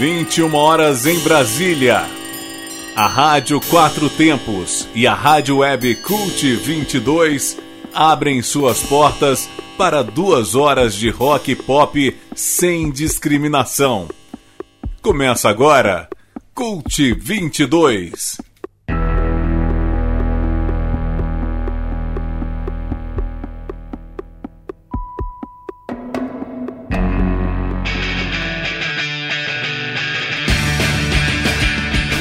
21 horas em Brasília. A Rádio Quatro Tempos e a Rádio Web Cult 22 abrem suas portas para 2 horas de rock e pop sem discriminação. Começa agora, Cult 22.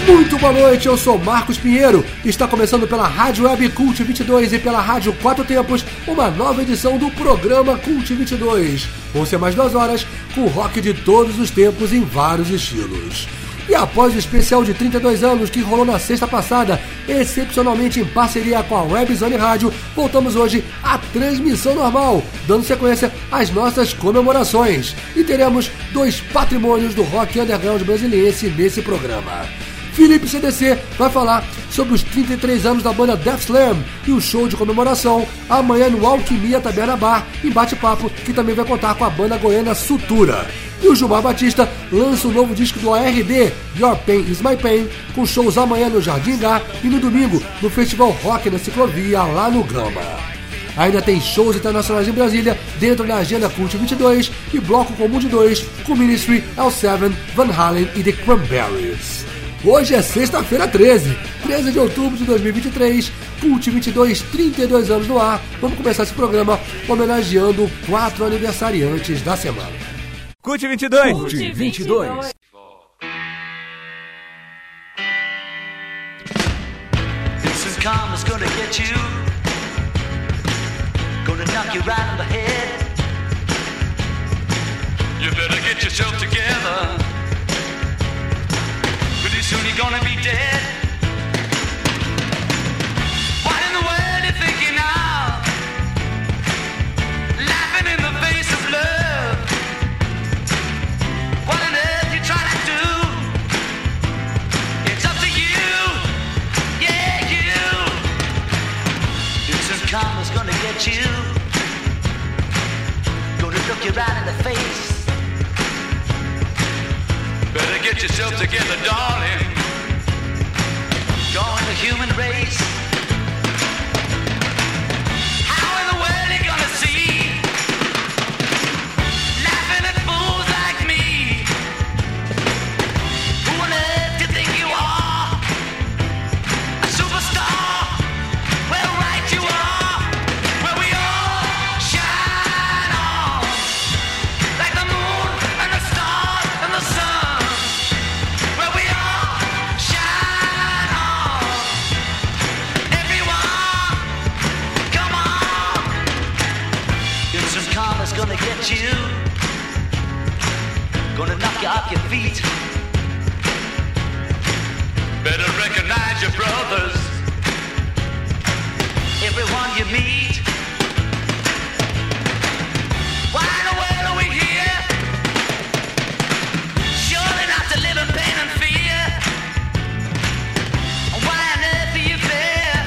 Muito boa noite, eu sou Marcos Pinheiro. Está começando pela Rádio Web Cult 22 e pela Rádio Quatro Tempos uma nova edição do programa Cult 22. Vão ser mais 2 horas com rock de todos os tempos em vários estilos. E após o especial de 32 anos que rolou na sexta passada, excepcionalmente em parceria com a Web Zone Rádio, voltamos hoje à transmissão normal, dando sequência às nossas comemorações. E teremos 2 patrimônios do rock underground brasiliense nesse programa. Felipe CDC vai falar sobre os 33 anos da banda Death Slam e o show de comemoração amanhã no Alquimia Taberna Bar, em bate-papo que também vai contar com a banda goiana Sutura. E o Gilmar Batista lança o novo disco do ARD, Your Pain is My Pain, com shows amanhã no Jardim Gá e no domingo no Festival Rock na Ciclovia, lá no Gama. Ainda tem shows internacionais em Brasília, dentro da agenda Cult 22 e bloco Comum de Dois, com Ministry, L7, Van Halen e The Cranberries. Hoje é sexta-feira 13 de outubro de 2023, Cult 22, 32 anos no ar. Vamos começar esse programa homenageando 4 aniversariantes da semana. Cult 22! Cult 22! This is calm, it's gonna get you, gonna knock you right on the head. You better get yourself together, pretty soon you're gonna be dead. What in the world are you thinking of? Laughing in the face of love. What on earth you trying to do? It's up to you, yeah, you. It's as calm as gonna get you, gonna look you right in the face. Better get yourself together, darling. Join the human race. How in the world are you gonna see? Laughing at fools like me. Who on earth do you think you are? A superstar? Well, right you are. Well, we all shine on, like the moon and the stars and the sun. Gonna get you, gonna knock you off your feet. Better recognize your brothers, everyone you meet. Why in the world are we here? Surely not to live in pain and fear. Why on earth are you fair?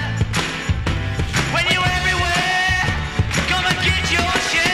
When you're everywhere, come and get your share.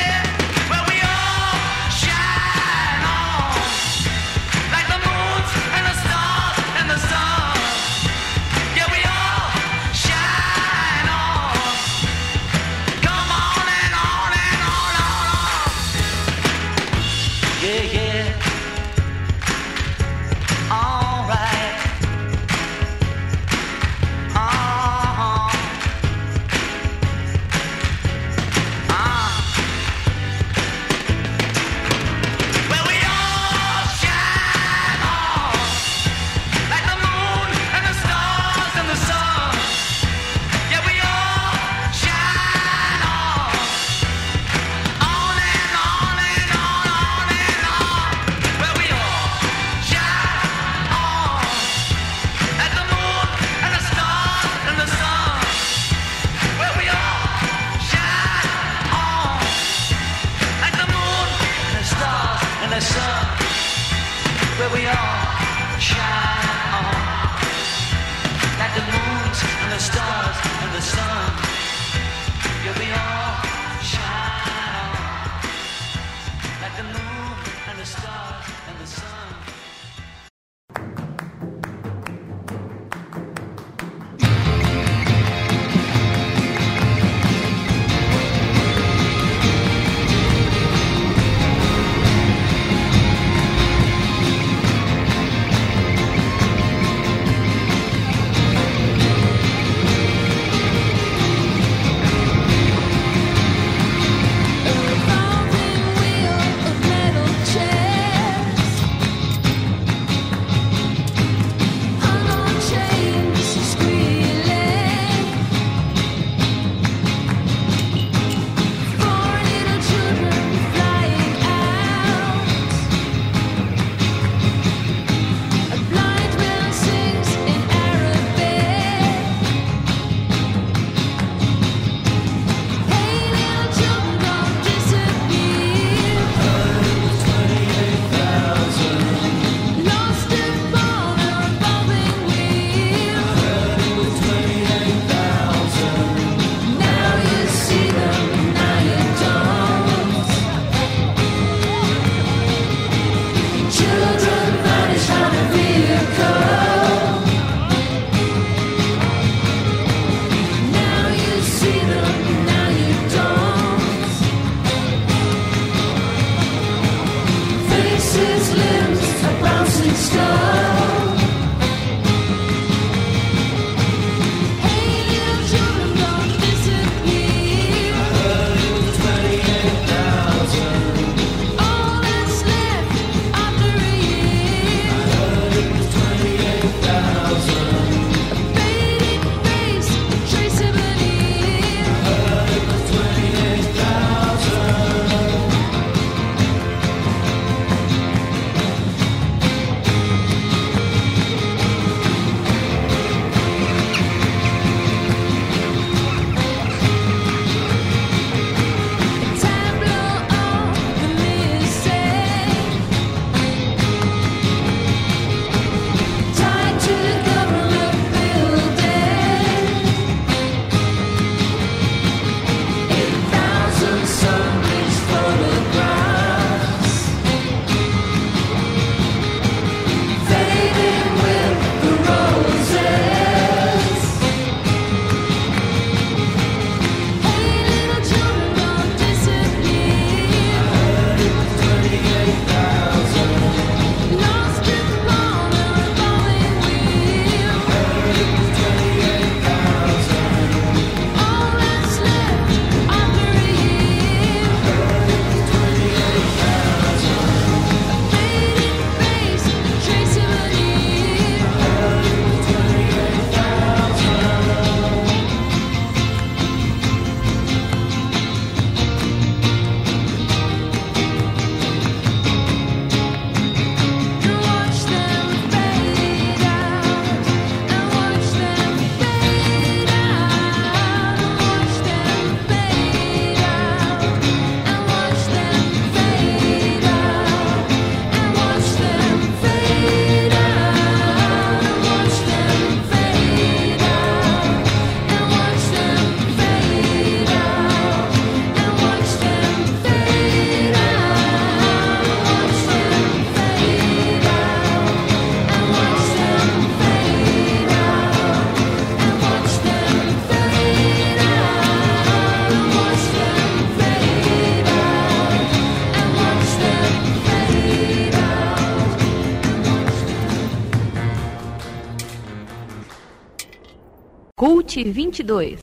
22.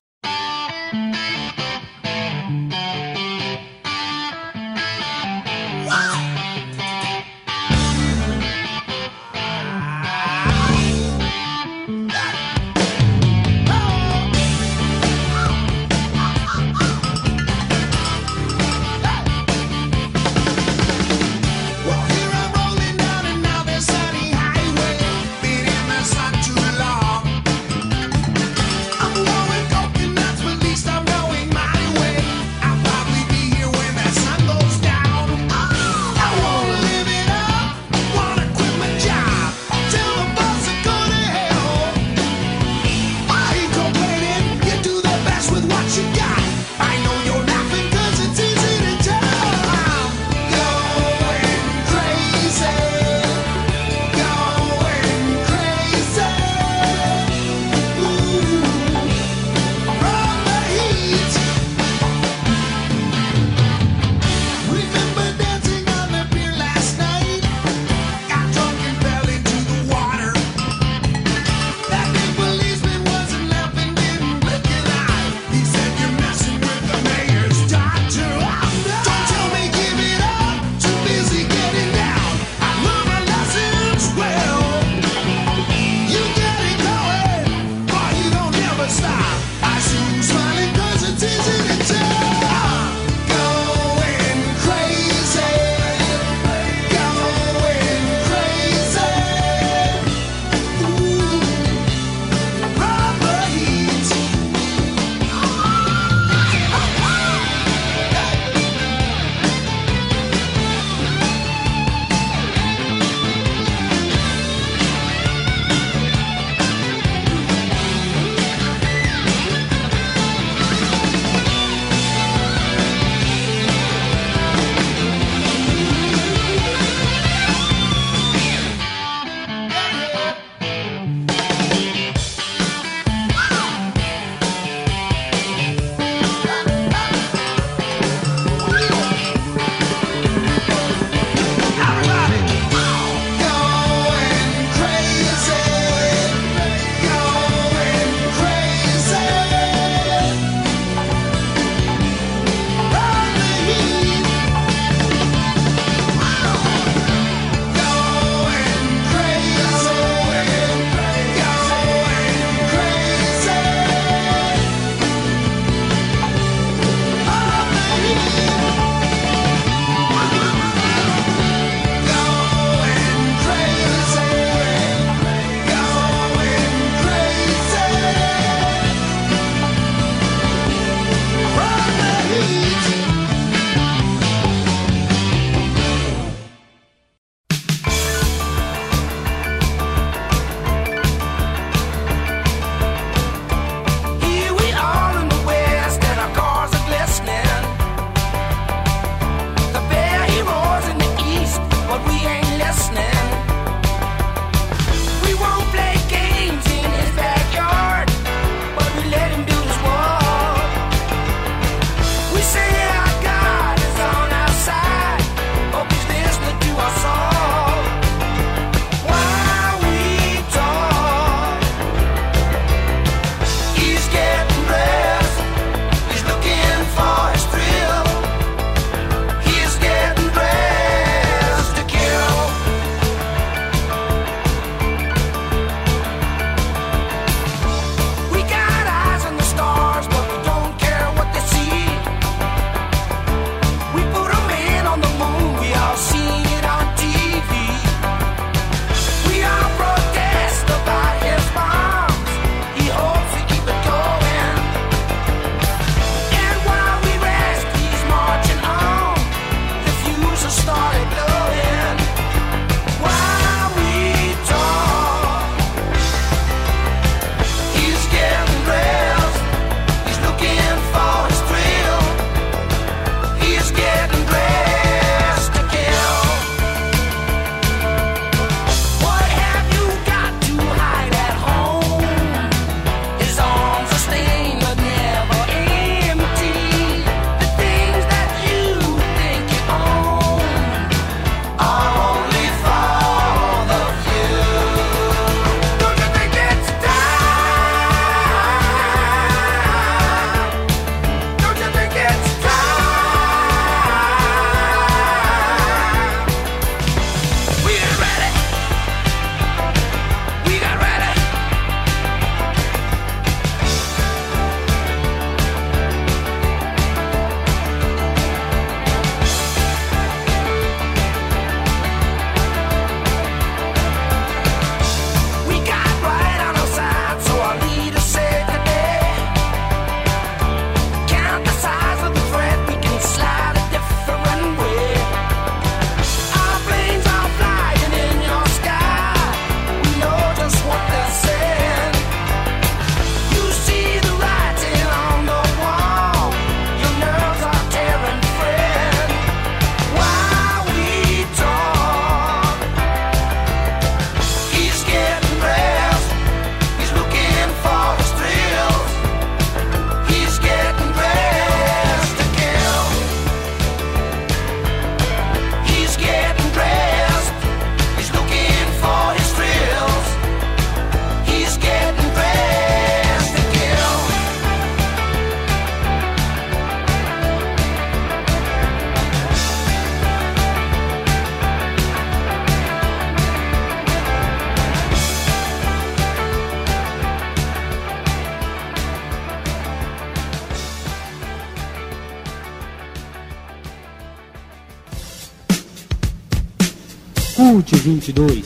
Cult 22.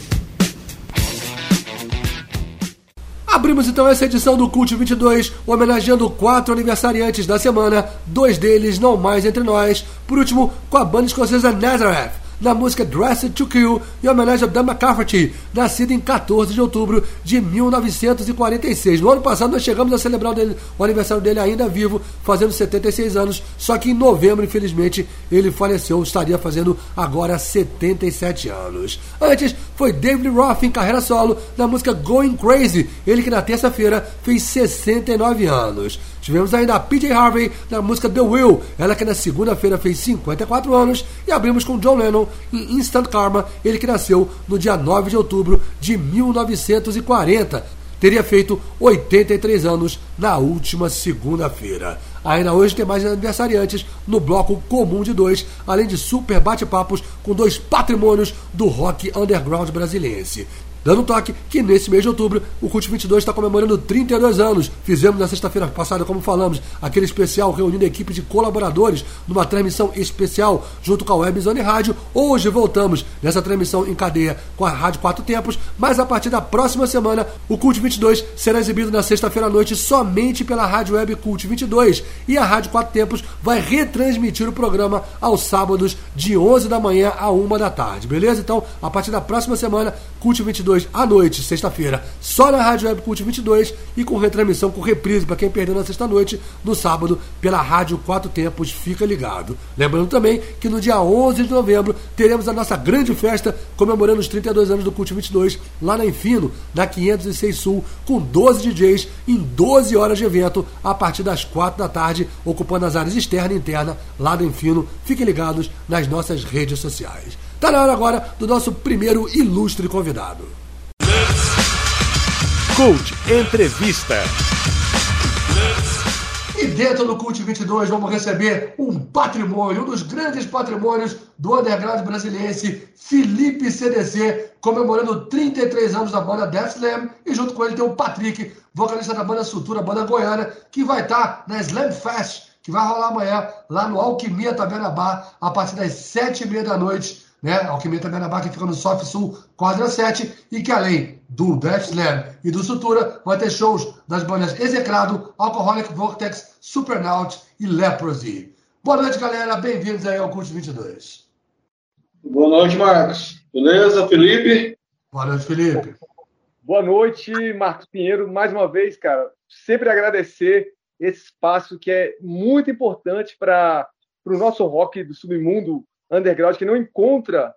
Abrimos então essa edição do Cult 22, homenageando 4 aniversariantes da semana, 2 deles não mais entre nós, por último com a banda escocesa Nazareth, na música Dressed to Kill, em homenagem a Dan McCafferty, nascido em 14 de outubro de 1946. No ano passado nós chegamos a celebrar o aniversário dele ainda vivo, fazendo 76 anos, só que em novembro, infelizmente, ele faleceu, estaria fazendo agora 77 anos. Antes, foi David Roth em carreira solo, na música Going Crazy, ele que na terça-feira fez 69 anos. Tivemos ainda a PJ Harvey na música The Will, ela que na segunda-feira fez 54 anos, e abrimos com John Lennon em Instant Karma, ele que nasceu no dia 9 de outubro de 1940, teria feito 83 anos na última segunda-feira. Ainda hoje tem mais aniversariantes no bloco Comum de Dois, além de super bate-papos com dois patrimônios do rock underground brasilense. Dando um toque que nesse mês de outubro o Cult 22 está comemorando 32 anos. Fizemos na sexta-feira passada, como falamos, aquele especial reunindo a equipe de colaboradores numa transmissão especial junto com a Web Zone Rádio. Hoje voltamos nessa transmissão em cadeia com a Rádio Quatro Tempos, mas a partir da próxima semana o Cult 22 será exibido na sexta-feira à noite somente pela Rádio Web Cult 22, e a Rádio Quatro Tempos vai retransmitir o programa aos sábados de 11 da manhã a 1 da tarde, beleza? Então, a partir da próxima semana, Cult 22 à noite, sexta-feira, só na Rádio Web Cult 22, e com retransmissão, com reprise para quem perdeu na sexta-noite, no sábado, pela Rádio Quatro Tempos. Fica ligado. Lembrando também que no dia 11 de novembro teremos a nossa grande festa comemorando os 32 anos do Cult 22, lá na Enfino, na 506 Sul, com 12 DJs em 12 horas de evento, a partir das 4 da tarde, ocupando as áreas externa e interna, lá na Enfino. Fiquem ligados nas nossas redes sociais. Tá na hora agora do nosso primeiro ilustre convidado. Cult Entrevista. E dentro do Cult 22 vamos receber um patrimônio, um dos grandes patrimônios do underground brasileiro, Felipe CDC, comemorando 33 anos da banda Death Slam, e junto com ele tem o Patrick, vocalista da banda Sutura, banda goiana, que vai estar na Slam Fest, que vai rolar amanhã lá no Alquimia Taberna Bar, a partir das 7h30 da noite, né? Alquimia Taberna Bar, que fica no Soft Sul, quadra 7, e que além do Death Slam e do Sutura, vai ter shows das bandas Execrado, Alcoholic Vortex, Supernaut e Leprosy. Boa noite, galera. Bem-vindos aí ao Cult 22. Boa noite, Marcos. Beleza, Felipe? Boa noite, Felipe. Boa noite, Marcos Pinheiro. Mais uma vez, cara, sempre agradecer esse espaço que é muito importante para o nosso rock do submundo underground, que não encontra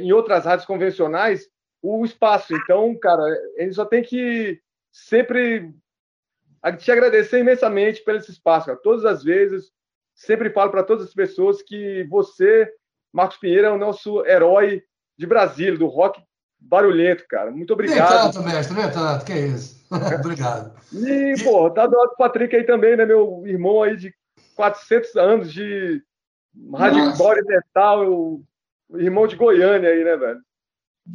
em outras rádios convencionais o espaço. Então, cara, a gente só tem que sempre te agradecer imensamente pelo esse espaço, cara. Todas as vezes, sempre falo para todas as pessoas que você, Marcos Pinheiro, é o nosso herói de Brasília, do rock barulhento, cara. Muito obrigado. Nem tanto, mestre, nem tanto, que é isso. Obrigado. E, pô, tá do lado do Patrick aí também, né, meu irmão aí de 400 anos de hardcore metal, o irmão de Goiânia aí, né, velho?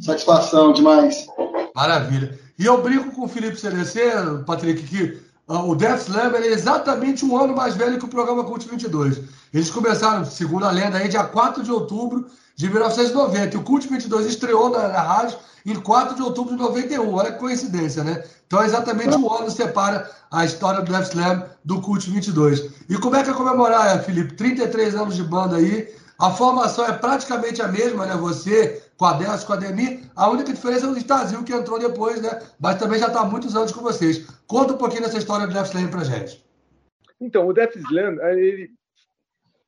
Satisfação demais. Maravilha. E eu brinco com o Felipe CDC, Patrick, que o Death Slam é exatamente um ano mais velho que o programa Cult 22. Eles começaram, segundo a lenda, aí, dia 4 de outubro de 1990. E o Cult 22 estreou na rádio em 4 de outubro de 91. Olha que coincidência, né? Então, exatamente um ano separa a história do Death Slam do Cult 22. E como é que é comemorar, Felipe? 33 anos de banda aí. A formação é praticamente a mesma, né? Você com a Deus, com a Demi. A única diferença é o Estazil, que entrou depois, né? Mas também já está há muitos anos com vocês. Conta um pouquinho dessa história do Death Slam pra gente. Então, o Death Slam, ele,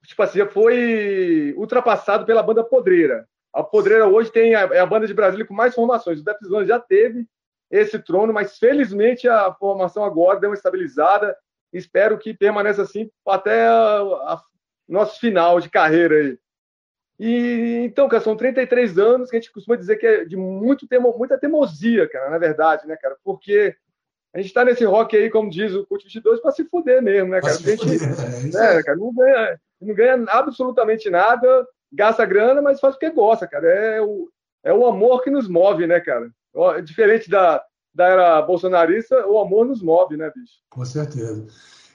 tipo assim, já foi ultrapassado pela banda Podreira. A Podreira hoje tem a banda de Brasília com mais formações. O Death Slam já teve esse trono, mas felizmente a formação agora deu uma estabilizada. Espero que permaneça assim até o nosso final de carreira aí. E então, cara, são 33 anos que a gente costuma dizer que é de muita teimosia, cara, na verdade, né, cara? Porque a gente tá nesse rock aí, como diz o Cult 22, pra se fuder mesmo, né, cara? A gente cara, não ganha absolutamente nada, gasta grana, mas faz o que gosta, cara. É o amor que nos move, né, cara? Diferente da era bolsonarista, o amor nos move, né, bicho? Com certeza.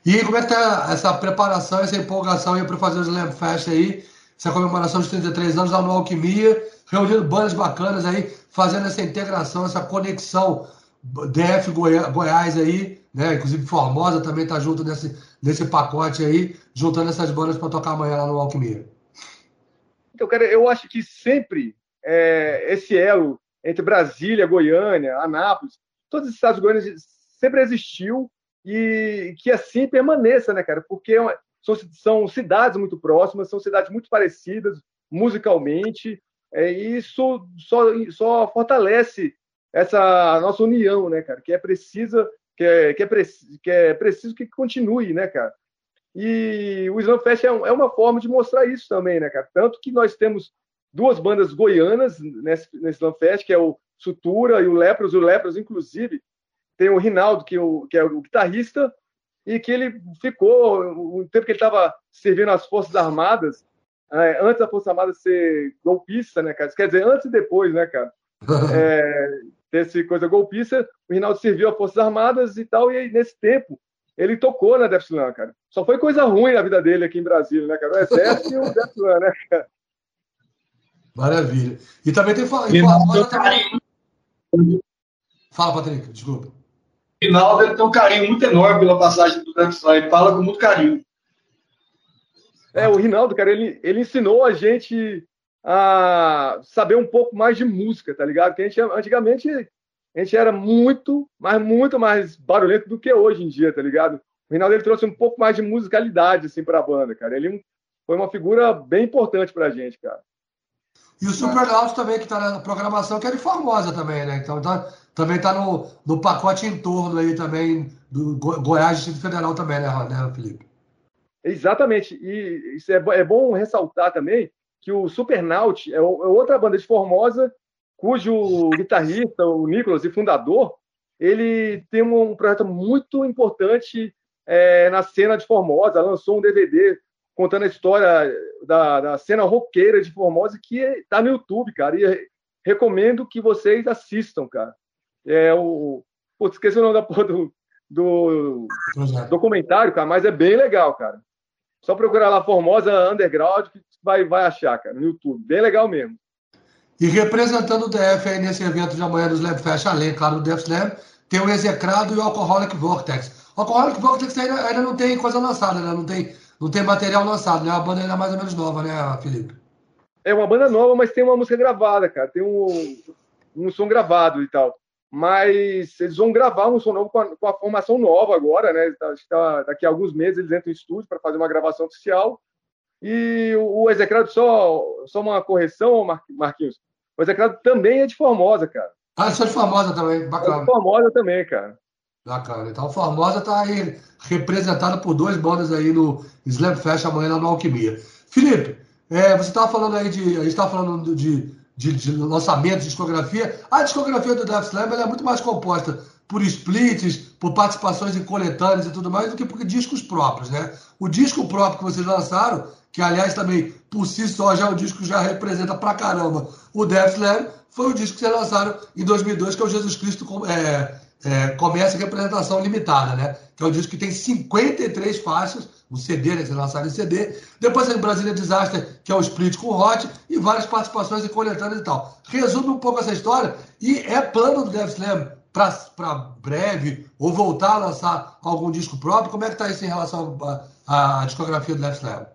E como é que tá essa preparação, essa empolgação aí pra fazer o Slam Fest aí? essa comemoração de 33 anos lá no Alquimia, reunindo bandas bacanas aí, fazendo essa integração, essa conexão DF Goiás aí, né? Inclusive Formosa também tá junto nesse pacote aí, juntando essas bandas para tocar amanhã lá no Alquimia. Então, cara, eu acho que sempre esse elo entre Brasília, Goiânia, Anápolis, todos os estados goianos sempre existiu e que assim permaneça, né, cara? Porque são cidades muito próximas, são cidades muito parecidas musicalmente, e isso só fortalece essa nossa união, né, cara? Que é preciso que continue, né, cara? E o Slam Fest é uma forma de mostrar isso também, né, cara? Tanto que nós temos duas bandas goianas nesse Slam Fest, que é o Sutura e o Leprosy. O Leprosy, inclusive, tem o Rinaldo, que é o guitarrista, e que ele ficou, o tempo que ele estava servindo as Forças Armadas, antes da Força Armada ser golpista, né, cara? Isso quer dizer, antes e depois, né, cara? Desse coisa golpista, o Rinaldo serviu as Forças Armadas e tal, e aí, nesse tempo, ele tocou na Death Slam, cara. Só foi coisa ruim na vida dele aqui em Brasília, né, cara? O Exército e o Death Slam, né, cara? Maravilha. E também tem... Fala, Patrick, desculpa. Rinaldo, ele tem um carinho muito enorme pela passagem do Death Slam, ele fala com muito carinho. O Rinaldo, cara, ele ensinou a gente a saber um pouco mais de música, tá ligado? Porque antigamente a gente era muito mais barulhento do que hoje em dia, tá ligado? O Rinaldo, ele trouxe um pouco mais de musicalidade, assim, pra banda, cara. Ele foi uma figura bem importante pra gente, cara. E o Supernaut também, que tá na programação, que é de Formosa também, né? Então, também tá no pacote em torno aí também do Goiás, Distrito Federal também, né, Felipe? Exatamente. E isso é bom ressaltar também que o Supernaut é outra banda de Formosa, cujo guitarrista, o Nicolas, e fundador, ele tem um projeto muito importante na cena de Formosa. Lançou um DVD contando a história da cena roqueira de Formosa, que está no YouTube, cara, e recomendo que vocês assistam, cara. Putz, esqueci o nome da porra do documentário, cara, mas é bem legal, cara. Só procurar lá Formosa Underground que vai achar, cara, no YouTube. Bem legal mesmo. E representando o DF aí nesse evento de amanhã do Slam Fest, além, claro, do Death Slam, tem o Execrado e o Alcoholic Vortex. O Alcoholic Vortex ainda não tem coisa lançada, né? Não tem material lançado, né? A banda ainda é mais ou menos nova, né, Felipe? É uma banda nova, mas tem uma música gravada, cara. Tem um som gravado e tal. Mas eles vão gravar um som novo com a formação nova agora, né? Daqui a alguns meses eles entram em estúdio para fazer uma gravação oficial. E o Execrado, só uma correção, Marquinhos. O Execrado também é de Formosa, cara. Ah, sou de Formosa também, bacana. É de Formosa também, cara. Bacana. Então, Formosa está aí representada por duas bandas aí no Slam Fest amanhã lá no Alquimia. Felipe, você estava falando aí a gente estava falando de lançamento, de discografia. A discografia do Death Slam é muito mais composta por splits, por participações em coletâneas e tudo mais, do que por discos próprios, né? O disco próprio que vocês lançaram, que, aliás, também, por si só, já o disco já representa pra caramba o Death Slam, foi o disco que vocês lançaram em 2002, que é o Jesus Cristo Começa em Representação Limitada, né? Que é um disco que tem 53 faixas, um CD, né? Vocês lançaram em CD. Depois tem Brasília Disaster, que é o split com o Hot, e várias participações em coletâneas e tal. Resume um pouco essa história, e é plano do Death Slam para breve, ou voltar a lançar algum disco próprio? Como é que está isso em relação à discografia do Death Slam?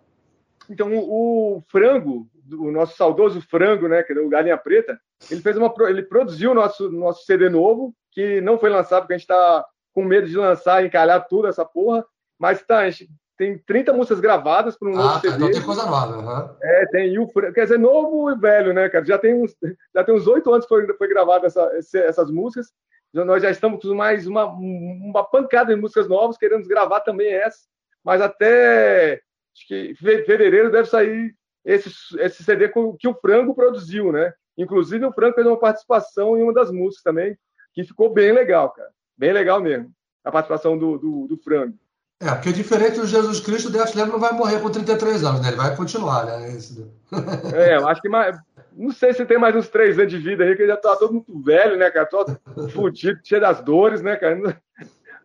Então, o Frango, o nosso saudoso Frango, né, que é o Galinha Preta, ele produziu o nosso CD novo, que não foi lançado, porque a gente está com medo de lançar e encalhar tudo essa porra, mas a gente tem 30 músicas gravadas para um novo CD. Então tem coisa nova, né? Tem o Frango, quer dizer, novo e velho, né, cara? Já tem uns 8 anos que foi gravado essas músicas. Nós já estamos com mais uma pancada de músicas novas, queremos gravar também essa, mas até acho que fevereiro deve sair esse CD que o Frango produziu, né? Inclusive o Frango fez uma participação em uma das músicas também, que ficou bem legal, cara. Bem legal mesmo, a participação do Frango. Porque diferente do Jesus Cristo, o Death Slam não vai morrer com 33 anos, né? Ele vai continuar, né? Eu acho que mais... Não sei se tem mais uns 3 anos de vida aí, que já tá todo muito velho, né, cara? Todo fudido, cheio das dores, né, cara?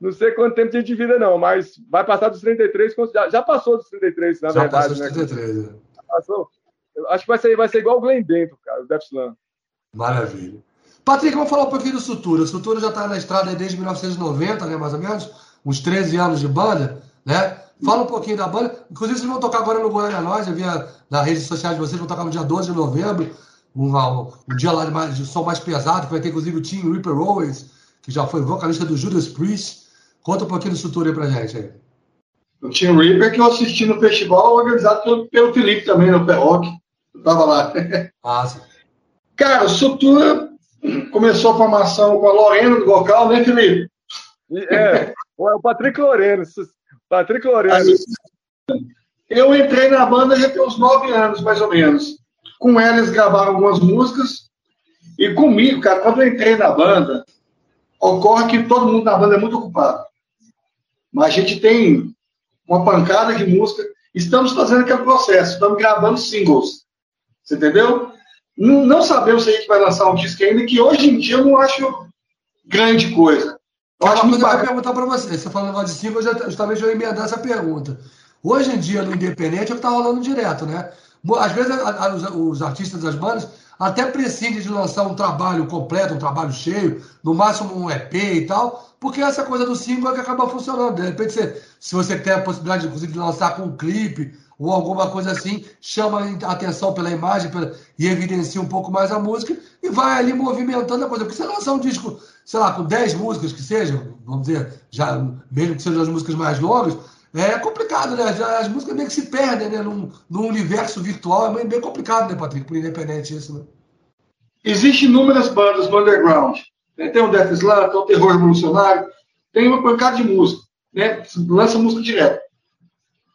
Não sei quanto tempo tem de vida, não, mas vai passar dos 33, já passou dos 33, na verdade, né? Já passou dos 33, né? Acho que vai ser igual o Glenn Bento, cara, o Death Slam. Maravilha. Patrick, vamos falar um pouquinho do Sutura. O Sutura já está na estrada desde 1990, né, mais ou menos, uns 13 anos de banda, né? Fala um pouquinho da banda. Inclusive, vocês vão tocar agora no Goiânia Nós, eu vi nas redes sociais de vocês, vão tocar no dia 12 de novembro, um dia lá de som mais pesado, que vai ter, inclusive, o Tim Ripper Owens, que já foi vocalista do Judas Priest. Conta um pouquinho do Sutura aí pra gente. Aí. O Tim Ripper, que eu assisti no festival, organizado pelo Felipe também, no P-Rock. Eu tava lá. Massa. Cara, o Sutura começou a formação com a Lorena do vocal, né, Felipe? É, o Patrick Lorena. Patrick Lorena. Eu entrei na banda já tem uns 9 anos, mais ou menos. Com ela, eles gravaram algumas músicas. E comigo, cara, quando eu entrei na banda, ocorre que todo mundo na banda é muito ocupado. Mas a gente tem uma pancada de música. Estamos fazendo aquele processo. Estamos gravando singles. Você entendeu? Não sabemos se a gente vai lançar um disco ainda, que hoje em dia eu não acho grande coisa. Eu acho uma coisa que eu vou perguntar para você. Você falando lá de singles, justamente eu ia emendar essa pergunta. Hoje em dia, no independente, é o que está rolando direto, né? Às vezes, os artistas das bandas até prescindem de lançar um trabalho completo, um trabalho cheio, no máximo um EP e tal, porque essa coisa do single é que acaba funcionando. De repente, se você tem a possibilidade, inclusive, de lançar com um clipe ou alguma coisa assim, chama a atenção pela imagem e evidencia um pouco mais a música e vai ali movimentando a coisa. Porque você lançar um disco, sei lá, com 10 músicas que sejam, vamos dizer, já, mesmo que sejam as músicas mais longas, é complicado, né? As músicas meio que se perdem, né? Num universo virtual. É bem complicado, né, Patrick? Por independente isso, né? Existem inúmeras bandas no underground. Né? Tem o Death Slam, tem o Terror Revolucionário, tem uma pancada de música, né? Lança música direto.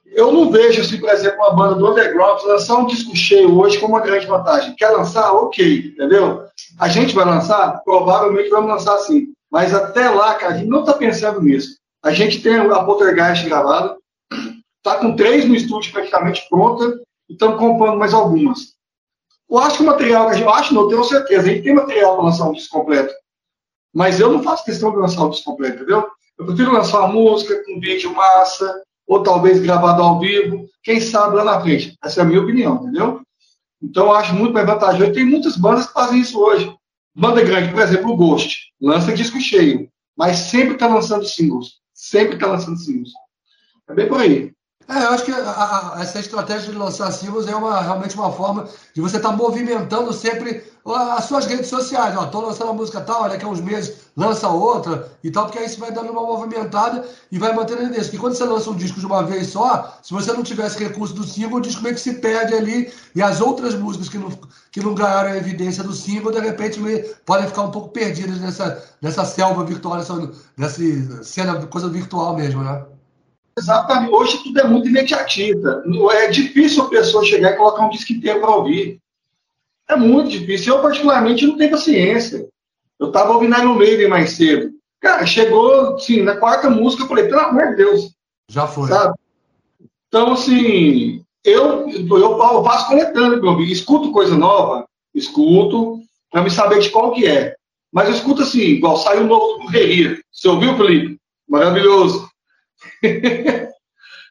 Eu não vejo, assim, por exemplo, uma banda do underground lançar um disco cheio hoje como uma grande vantagem. Quer lançar? Ok, entendeu? A gente vai lançar? Provavelmente vamos lançar sim. Mas até lá, cara, a gente não está pensando nisso. A gente tem a Poltergeist gravada, está com 3 no estúdio praticamente pronta, e estamos comprando mais algumas. Eu acho que o material, que a gente acho, não tenho certeza, a gente tem material para lançar um disco completo, mas eu não faço questão de lançar um disco completo, entendeu? Eu prefiro lançar uma música com um vídeo massa, ou talvez gravado ao vivo, quem sabe lá na frente. Essa é a minha opinião, entendeu? Então eu acho muito mais vantajoso. Tem muitas bandas que fazem isso hoje. Banda grande, por exemplo, o Ghost, lança disco cheio, mas sempre está lançando singles. Sempre está lançando singles. É bem por aí. Eu acho que essa estratégia de lançar singles é realmente uma forma de você estar movimentando sempre as suas redes sociais. Estou lançando uma música tal, daqui a uns meses lança outra e tal, porque aí você vai dando uma movimentada e vai mantendo a tendência. Porque quando você lança um disco de uma vez só, se você não tivesse recurso do single, o disco meio que se perde ali e as outras músicas que não ganharam a evidência do single, de repente, podem ficar um pouco perdidas nessa selva virtual, nessa cena, coisa virtual mesmo, né? Exatamente. Hoje tudo é muito imediatista. É difícil a pessoa chegar e colocar um disco inteiro para ouvir. É muito difícil. Eu, particularmente, não tenho paciência. Eu estava ouvindo Iron Maiden mais cedo. Cara, chegou, assim, na 4ª música, eu falei, pelo amor de Deus. Já foi. Sabe? Então, assim, eu faço coletando para ouvir. Escuto coisa nova, para me saber de qual que é. Mas eu escuto assim, igual saiu um novo do Correria. Você ouviu, Felipe? Maravilhoso.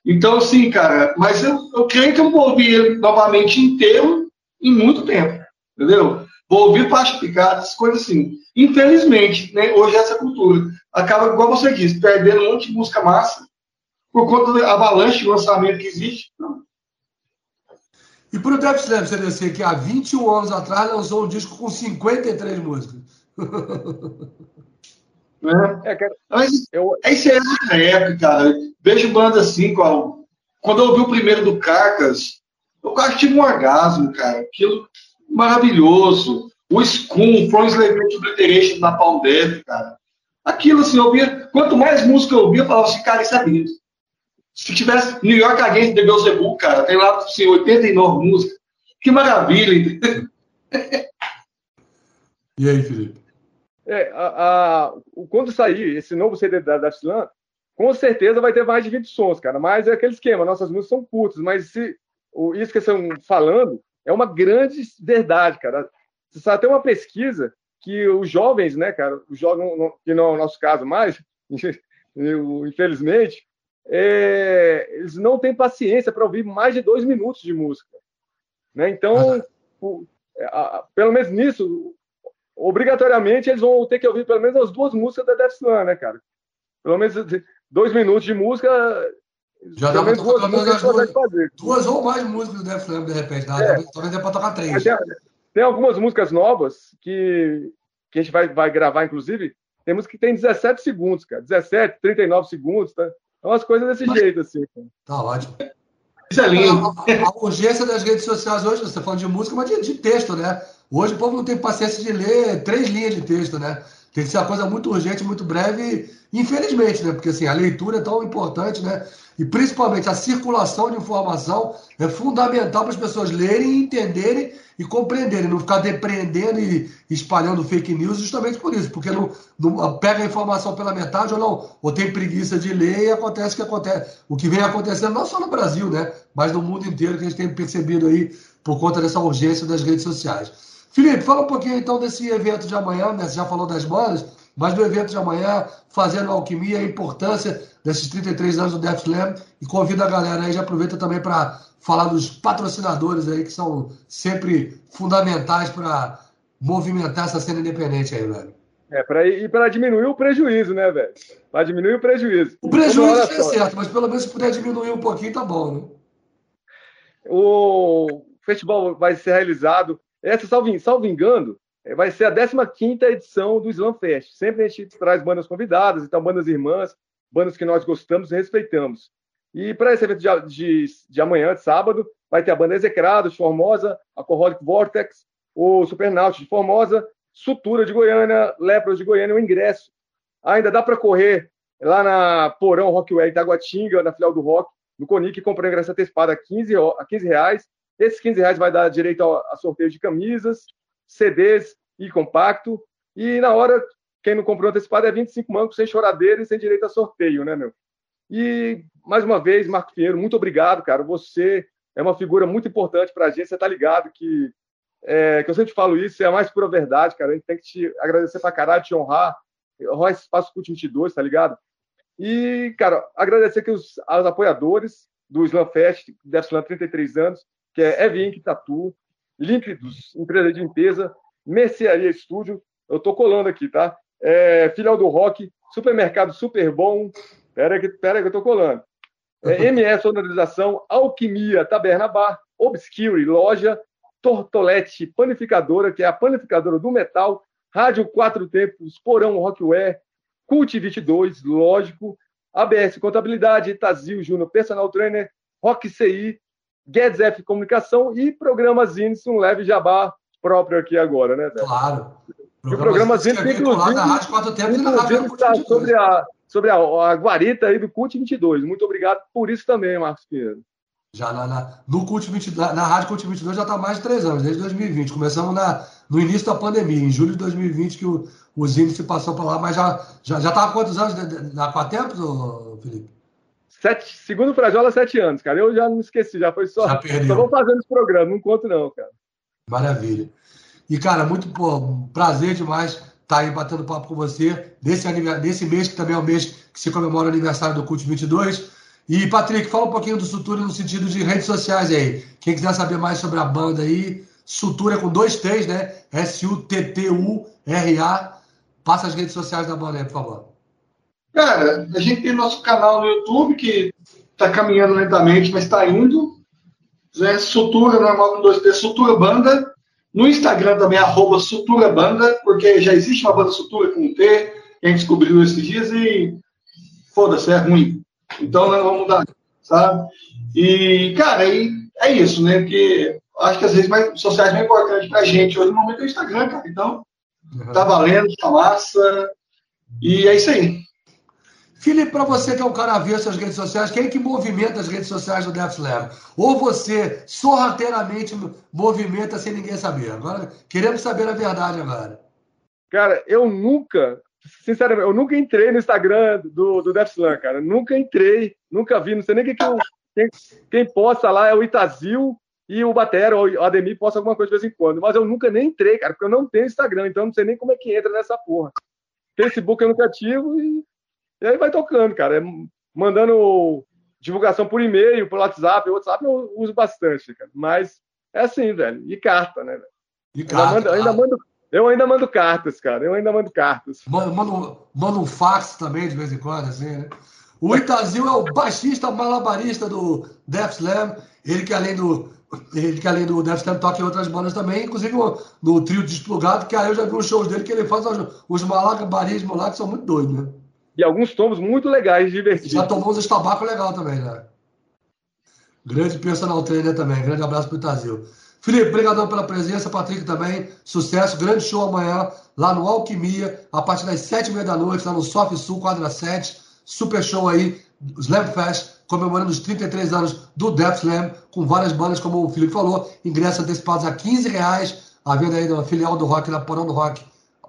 Então, assim, cara, mas eu creio que eu vou ouvir ele novamente inteiro em muito tempo, entendeu? Vou ouvir parte picada, essas coisas assim. Infelizmente, né, hoje essa cultura acaba, igual você disse, perdendo um monte de música massa por conta da avalanche de lançamento que existe. Não. E pro Death Slam CDC, que há 21 anos atrás lançou um disco com 53 músicas. Isso é outra época, cara. Vejo banda assim, quando eu ouvi o primeiro do Carcas, eu quase tive um orgasmo, cara. Aquilo maravilhoso. O Scum, o From Slavery to Obliteration na Palm Death, cara. Aquilo assim, eu ouvia. Quanto mais música eu ouvia, eu falava assim, cara, isso é lindo. Se tivesse New York Against the Beelzebub, cara, tem lá assim, 89 músicas. Que maravilha. E aí, Felipe? Quando sair esse novo CD da Death Slam, com certeza vai ter mais de 20 sons, cara. Mas é aquele esquema, nossas músicas são curtas, mas isso que estão falando é uma grande verdade, cara. Você sabe, tem uma pesquisa que os jovens, né, cara, que não é o nosso caso mais, infelizmente, eles não têm paciência para ouvir mais de 2 minutos de música. Né? Então, pelo menos nisso, obrigatoriamente, eles vão ter que ouvir pelo menos as duas músicas da Death Slam, né, cara? Pelo menos 2 minutos de música... Já dá para tocar duas ou mais músicas do Death Slam, de repente. Talvez dê para tocar 3. Tem algumas músicas novas que a gente vai gravar, inclusive. Tem música que tem 17 segundos, cara. 17, 39 segundos, tá? É umas coisas desse jeito, assim. Tá ótimo. Isso é lindo. A urgência das redes sociais hoje, você falando de música, mas de texto, né? Hoje o povo não tem paciência de ler 3 linhas de texto, né? Tem que ser uma coisa muito urgente, muito breve, infelizmente, né? Porque, assim, a leitura é tão importante, né? E, principalmente, a circulação de informação é fundamental para as pessoas lerem, entenderem e compreenderem. Não ficar depreendendo e espalhando fake news justamente por isso. Porque não pega a informação pela metade ou não. Ou tem preguiça de ler e acontece o que acontece. O que vem acontecendo não só no Brasil, né? Mas no mundo inteiro, que a gente tem percebido aí por conta dessa urgência das redes sociais. Felipe, fala um pouquinho, então, desse evento de amanhã, né? Você já falou das bandas, mas do evento de amanhã, fazendo a alquimia, a importância desses 33 anos do Death Slam, e convido a galera aí, já aproveita também para falar dos patrocinadores aí, que são sempre fundamentais para movimentar essa cena independente aí, velho. Para diminuir o prejuízo, né, velho? Para diminuir o prejuízo. O prejuízo é certo, mas pelo menos se puder diminuir um pouquinho, tá bom, né? O festival vai ser realizado... Essa, salvo engano, vai ser a 15ª edição do Slam Fest. Sempre a gente traz bandas convidadas, então bandas irmãs, bandas que nós gostamos e respeitamos. E para esse evento de amanhã, de sábado, vai ter a banda Execrado, de Formosa, Alcoholic Vortex, o Supernaut, de Formosa, Sutura, de Goiânia, Leprosy, de Goiânia, o ingresso. Ainda dá para correr lá na Porão Rockware da Guatinga, na Filial do Rock, no Conic, comprar o ingresso antecipado a R$15. Esses R$15 vai dar direito a sorteio de camisas, CDs e compacto. E na hora, quem não comprou antecipado é 25 mangos, sem choradeira e sem direito a sorteio, né, meu? E, mais uma vez, Marcos Pinheiro, muito obrigado, cara. Você é uma figura muito importante pra gente. Você tá ligado que eu sempre falo isso, é a mais pura verdade, cara. A gente tem que te agradecer pra caralho, te honrar esse Espaço Cult 22, tá ligado? E, cara, agradecer aqui aos apoiadores do Slam Fest, Death Slam 33 anos, que é Evink, Tatu, Líquidos, Empresa de Limpeza, Mercearia Estúdio, eu tô colando aqui, tá? Filial do Rock, Supermercado Super Bom, pera que eu tô colando. MS Sonorização, Alquimia Taberna Bar, Obscure Loja, Tortolete Panificadora, que é a Panificadora do Metal, Rádio Quatro Tempos, Porão Rockware, Cult 22, lógico, ABS Contabilidade, Itazil Júnior Personal Trainer, Rock CI, Guedes F Comunicação e Programa Zins, um leve jabá próprio aqui agora, né, velho? Claro. E o Programa Zins tem que estar sobre a guarita aí do Cult 22. Muito obrigado por isso também, Marcos Pinheiro. Já no Cult 22, na Rádio Cult 22 já está há mais de 3 anos, desde 2020. Começamos no início da pandemia, em julho de 2020, que o Zins se passou para lá, mas já estava há quantos anos? Há 4 tempos, Felipe? 7, segundo Frajola, 7 anos, cara. Eu já não esqueci, já foi só... Já perdeu. Só vou fazendo esse programa, não conto não, cara. Maravilha. E, cara, muito prazer demais estar aí batendo papo com você nesse mês, que também é o mês que se comemora o aniversário do Cult 22. E, Patrick, fala um pouquinho do Sutura no sentido de redes sociais aí. Quem quiser saber mais sobre a banda aí, Sutura com 2 T's, né? Suttura. Passa as redes sociais da banda aí, por favor. Cara, a gente tem nosso canal no YouTube, que tá caminhando lentamente, mas tá indo. Sutura, normal com 2T, Sutura Banda. No Instagram também, @Sutura Banda, porque já existe uma banda Sutura com um T, que a gente descobriu esses dias e foda-se, é ruim. Então, nós vamos mudar, sabe? E, cara, é isso, né? Porque acho que as redes sociais mais importantes pra gente hoje no momento é o Instagram, cara. Então, tá valendo, tá massa. E é isso aí. Felipe, para você que é um cara avesso às redes sociais, quem é que movimenta as redes sociais do Death Slam? Ou você sorrateiramente movimenta sem ninguém saber? Agora, queremos saber a verdade agora. Cara, eu nunca, sinceramente, eu nunca entrei no Instagram do Death Slam, cara. Nunca entrei, nunca vi, não sei nem quem posta lá é o Itazil e o Batera, ou o Ademir posta alguma coisa de vez em quando. Mas eu nunca nem entrei, cara, porque eu não tenho Instagram, então eu não sei nem como é que entra nessa porra. Facebook eu nunca ativo e... E aí vai tocando, cara. Mandando divulgação por e-mail, pelo WhatsApp. O WhatsApp eu uso bastante, cara. Mas É assim, velho. De carta, né? De carta. Eu ainda mando cartas, cara. Mando um fax também, de vez em quando, assim, né? O Itazil é o baixista malabarista do Death Slam. Ele que além do Death Slam toca em outras bandas também, inclusive no trio Desplugado, que aí eu já vi uns shows dele que ele faz os malabarismos lá, que são muito doidos, né? E alguns tomos muito legais, divertidos. Já tomou uns tabacos legal também, né? Grande personal trainer também. Grande abraço pro Itazil. Felipe, obrigado pela presença. Patrick também. Sucesso. Grande show amanhã lá no Alquimia, a partir das 7h30 da noite, lá no Sof Sul, quadra 7. Super show aí. Slam Fest, comemorando os 33 anos do Death Slam, com várias bandas, como o Felipe falou. Ingressos antecipados a R$15. A venda aí da Filial do Rock, na Porão do Rock.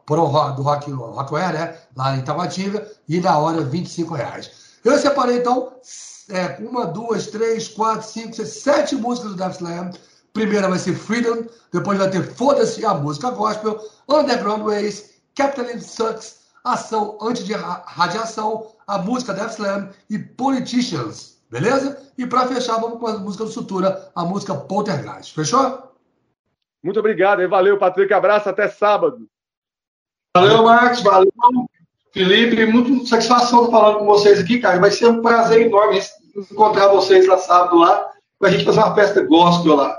Porão do Rock, Rockware, né? Lá em Itaguatinga. E na hora, R$25. Eu separei, então, 1, 2, 3, 4, 5, 6, 7 músicas do Death Slam. Primeira vai ser Freedom, depois vai ter Foda-se, a música gospel, Underground Ways, Capitalism Sucks, Ação Anti-Radiação, a música Death Slam e Politicians, beleza? E para fechar, vamos com a música do Sutura, a música Poltergeist, fechou? Muito obrigado, e valeu, Patrick, abraço, até sábado. Valeu, Marcos, valeu, Felipe, muito satisfação falando com vocês aqui, cara, vai ser um prazer enorme encontrar vocês lá sábado, lá, pra gente fazer uma festa gospel lá.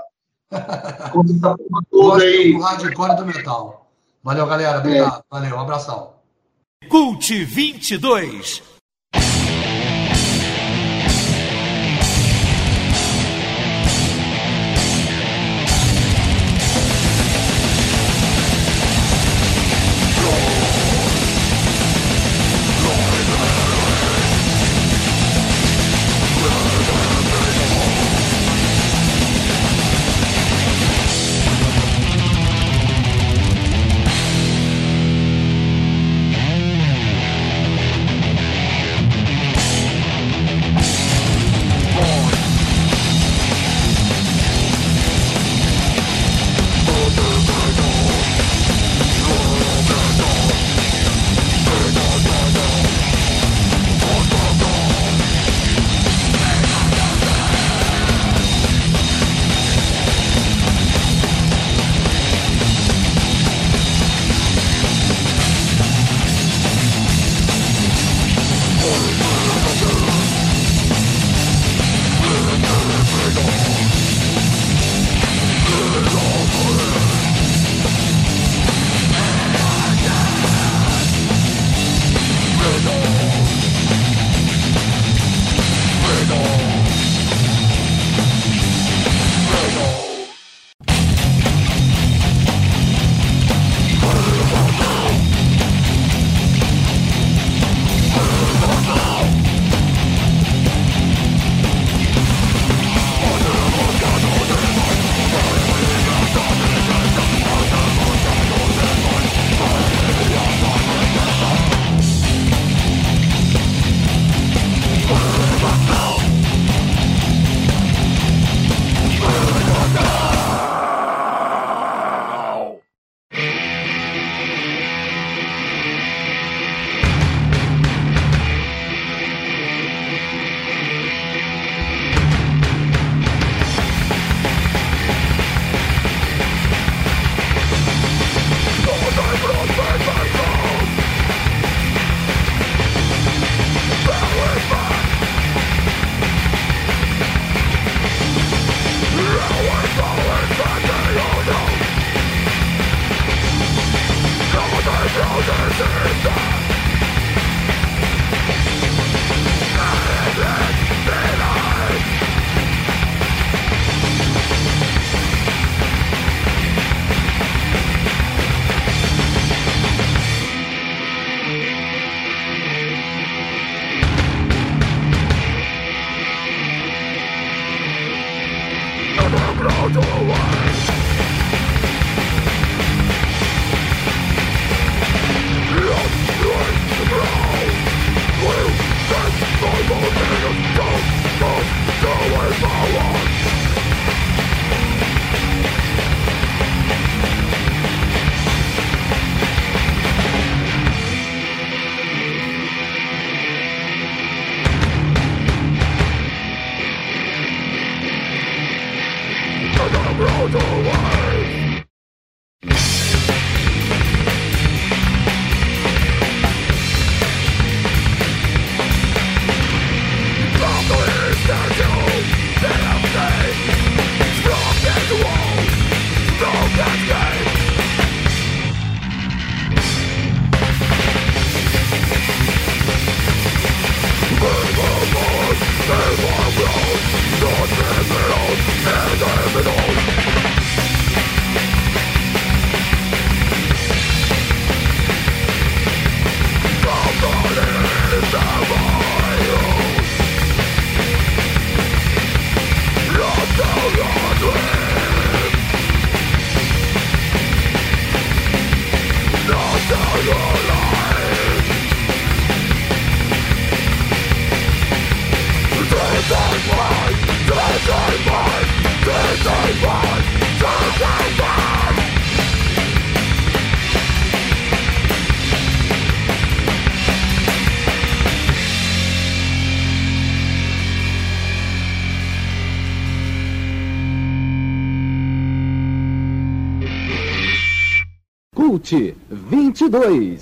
Como tá toda aí. O hardcore do metal. Valeu, galera, obrigado, valeu, um abração. Cult 22. Cult 22.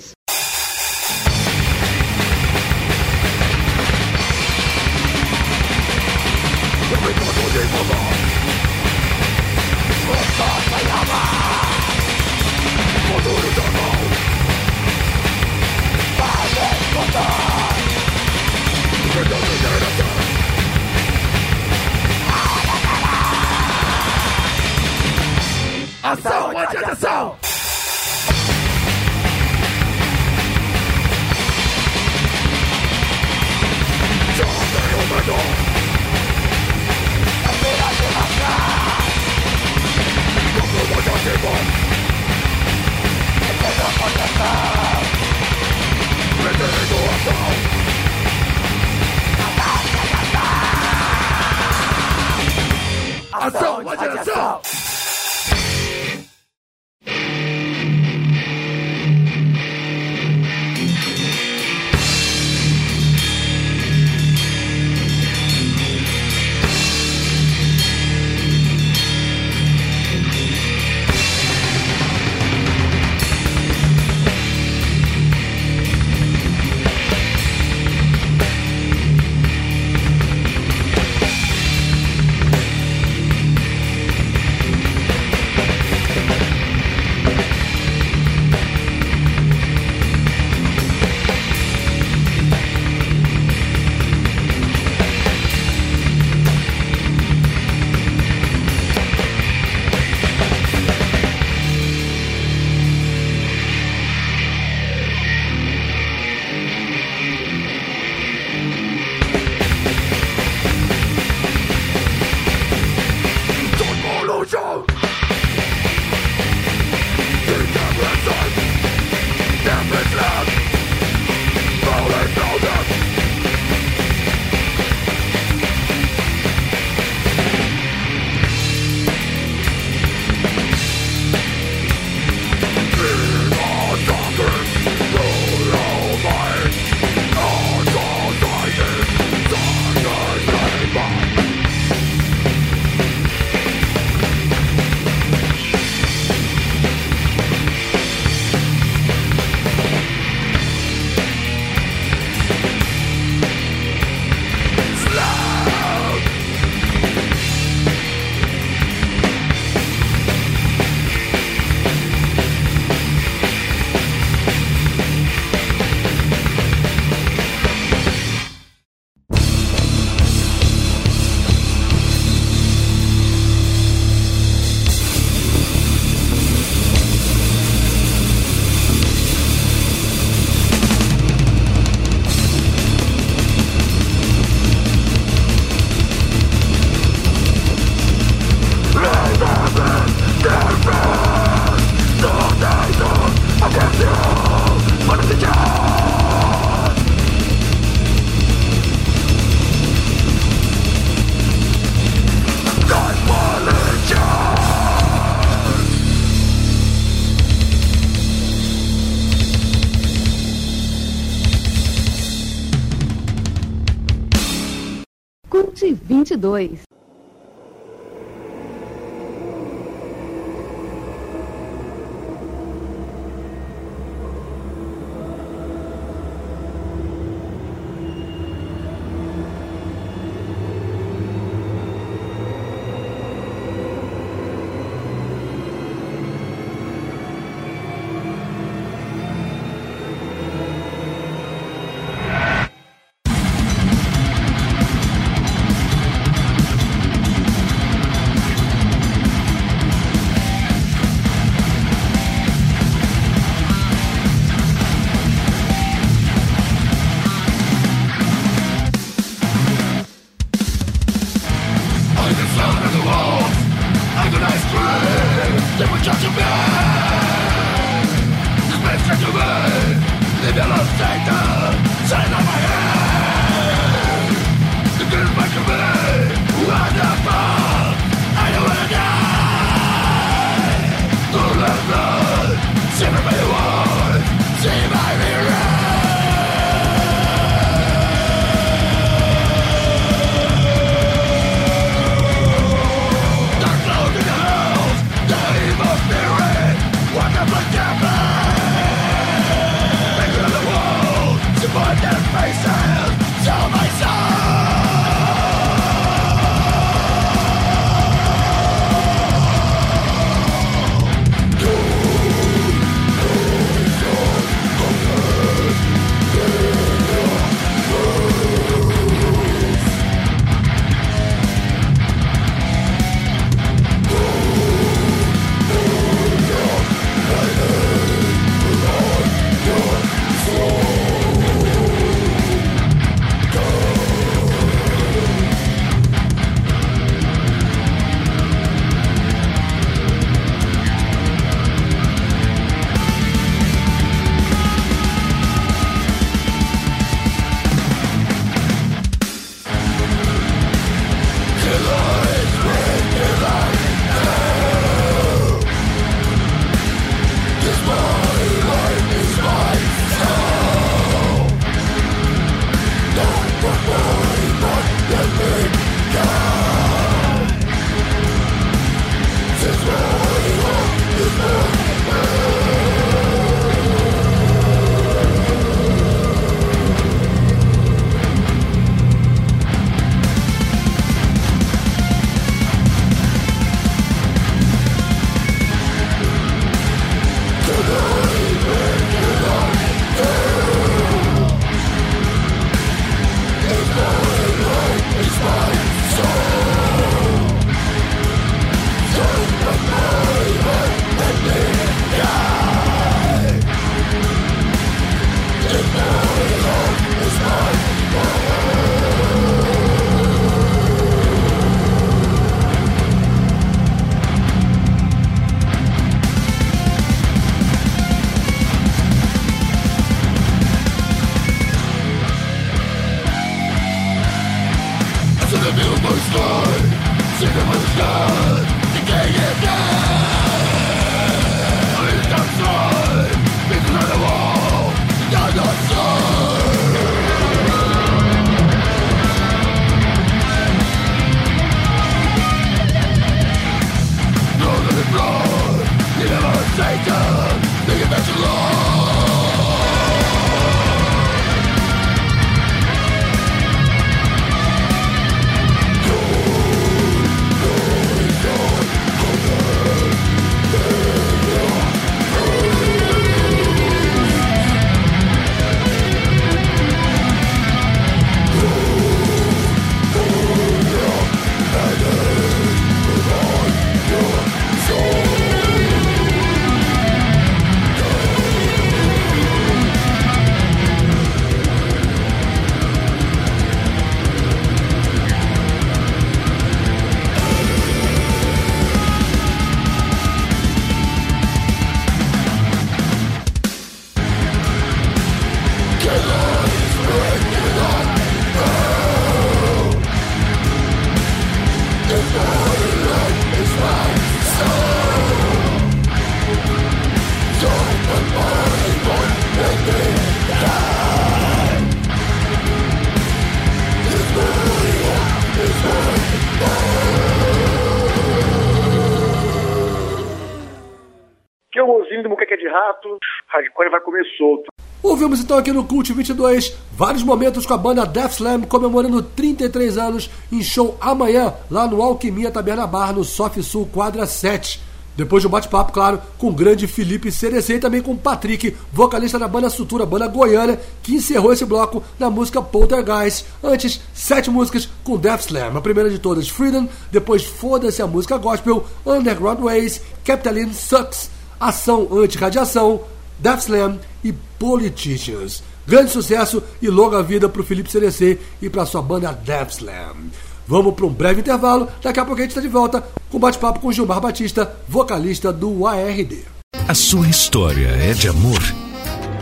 Vai comer solto. Ouvimos então aqui no Cult 22 vários momentos com a banda Death Slam comemorando 33 anos em show amanhã lá no Alquimia Taberna Bar no Sof Sul Quadra 7. Depois de um bate-papo, claro, com o grande Felipe CDC e também com o Patrick, vocalista da banda Sutura, banda goiana, que encerrou esse bloco na música Poltergeist. Antes, 7 músicas com Death Slam. A primeira de todas, Freedom, depois Foda-se a música gospel, Underground Ways, Capitalism Sucks, Ação Anti-Radiação, Death Slam e Politicians. Grande sucesso e longa vida pro Felipe CDC e pra sua banda Death Slam. Vamos para um breve intervalo, daqui a pouco a gente está de volta com um bate-papo com Gilmar Batista, vocalista do ARD. A sua história é de amor,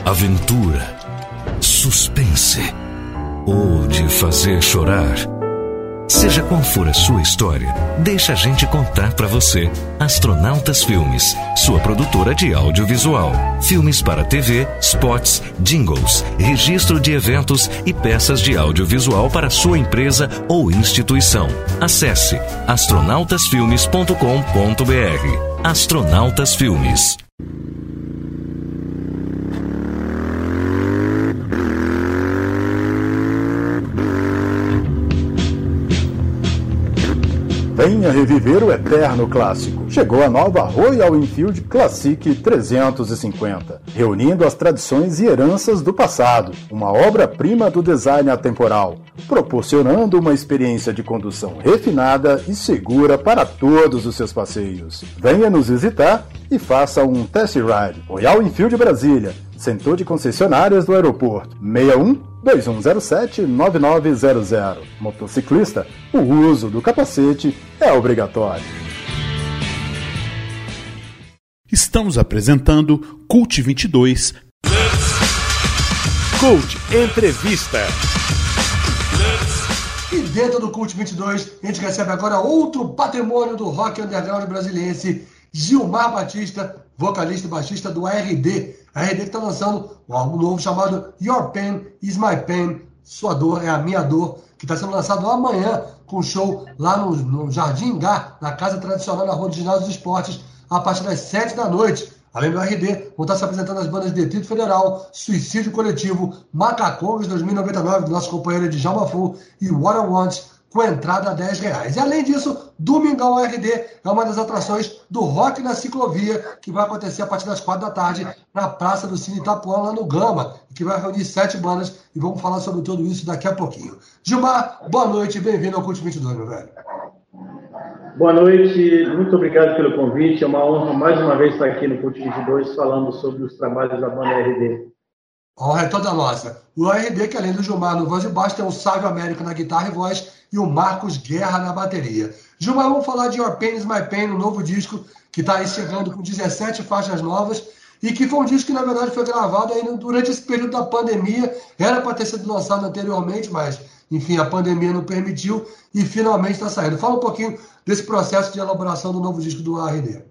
aventura, suspense ou de fazer chorar. Seja qual for a sua história, deixa a gente contar para você. Astronautas Filmes, sua produtora de audiovisual. Filmes para TV, spots, jingles, registro de eventos e peças de audiovisual para sua empresa ou instituição. Acesse astronautasfilmes.com.br. Astronautas Filmes. Venha reviver o eterno clássico. Chegou a nova Royal Enfield Classic 350, reunindo as tradições e heranças do passado, uma obra-prima do design atemporal, proporcionando uma experiência de condução refinada e segura para todos os seus passeios. Venha nos visitar e faça um test ride. Royal Enfield Brasília, Centro de Concessionárias do Aeroporto, 61-2107-9900. Motociclista, o uso do capacete é obrigatório. Estamos apresentando Cult 22. Cult Entrevista. E dentro do Cult 22, a gente recebe agora outro patrimônio do rock underground brasileiro, Gilmar Batista, vocalista e baixista do ARD. A ARD que está lançando um álbum novo chamado Your Pain is My Pain, Sua Dor é a Minha Dor, que está sendo lançado amanhã com um show lá no Jardim Gá, na casa tradicional na Rua do Ginásio dos Esportes, a partir das 19h. Além do ARD, vão estar se apresentando as bandas Detrito Federal, Suicídio Coletivo, Macacongos 2099, do nosso companheiro Djalma Fu, e What I Want, com entrada a R$10. E além disso, Domingão ARD é uma das atrações do Rock na Ciclovia, que vai acontecer a partir das 4 da tarde na Praça do Cine Itapuã, lá no Gama, que vai reunir 7 bandas, e vamos falar sobre tudo isso daqui a pouquinho. Gilmar, boa noite e bem-vindo ao Cult 22, meu velho. Boa noite, muito obrigado pelo convite, é uma honra mais uma vez estar aqui no Cult 22 falando sobre os trabalhos da banda ARD. A honra é toda nossa. O ARD, que além do Gilmar no voz e baixo, tem o Sávio América na guitarra e voz e o Marcos Guerra na bateria. Gilmar, vamos falar de Your Pain is My Pain, um novo disco que está aí chegando com 17 faixas novas e que foi um disco que, na verdade, foi gravado ainda durante esse período da pandemia. Era para ter sido lançado anteriormente, mas, enfim, a pandemia não permitiu e finalmente está saindo. Fala um pouquinho desse processo de elaboração do novo disco do ARD.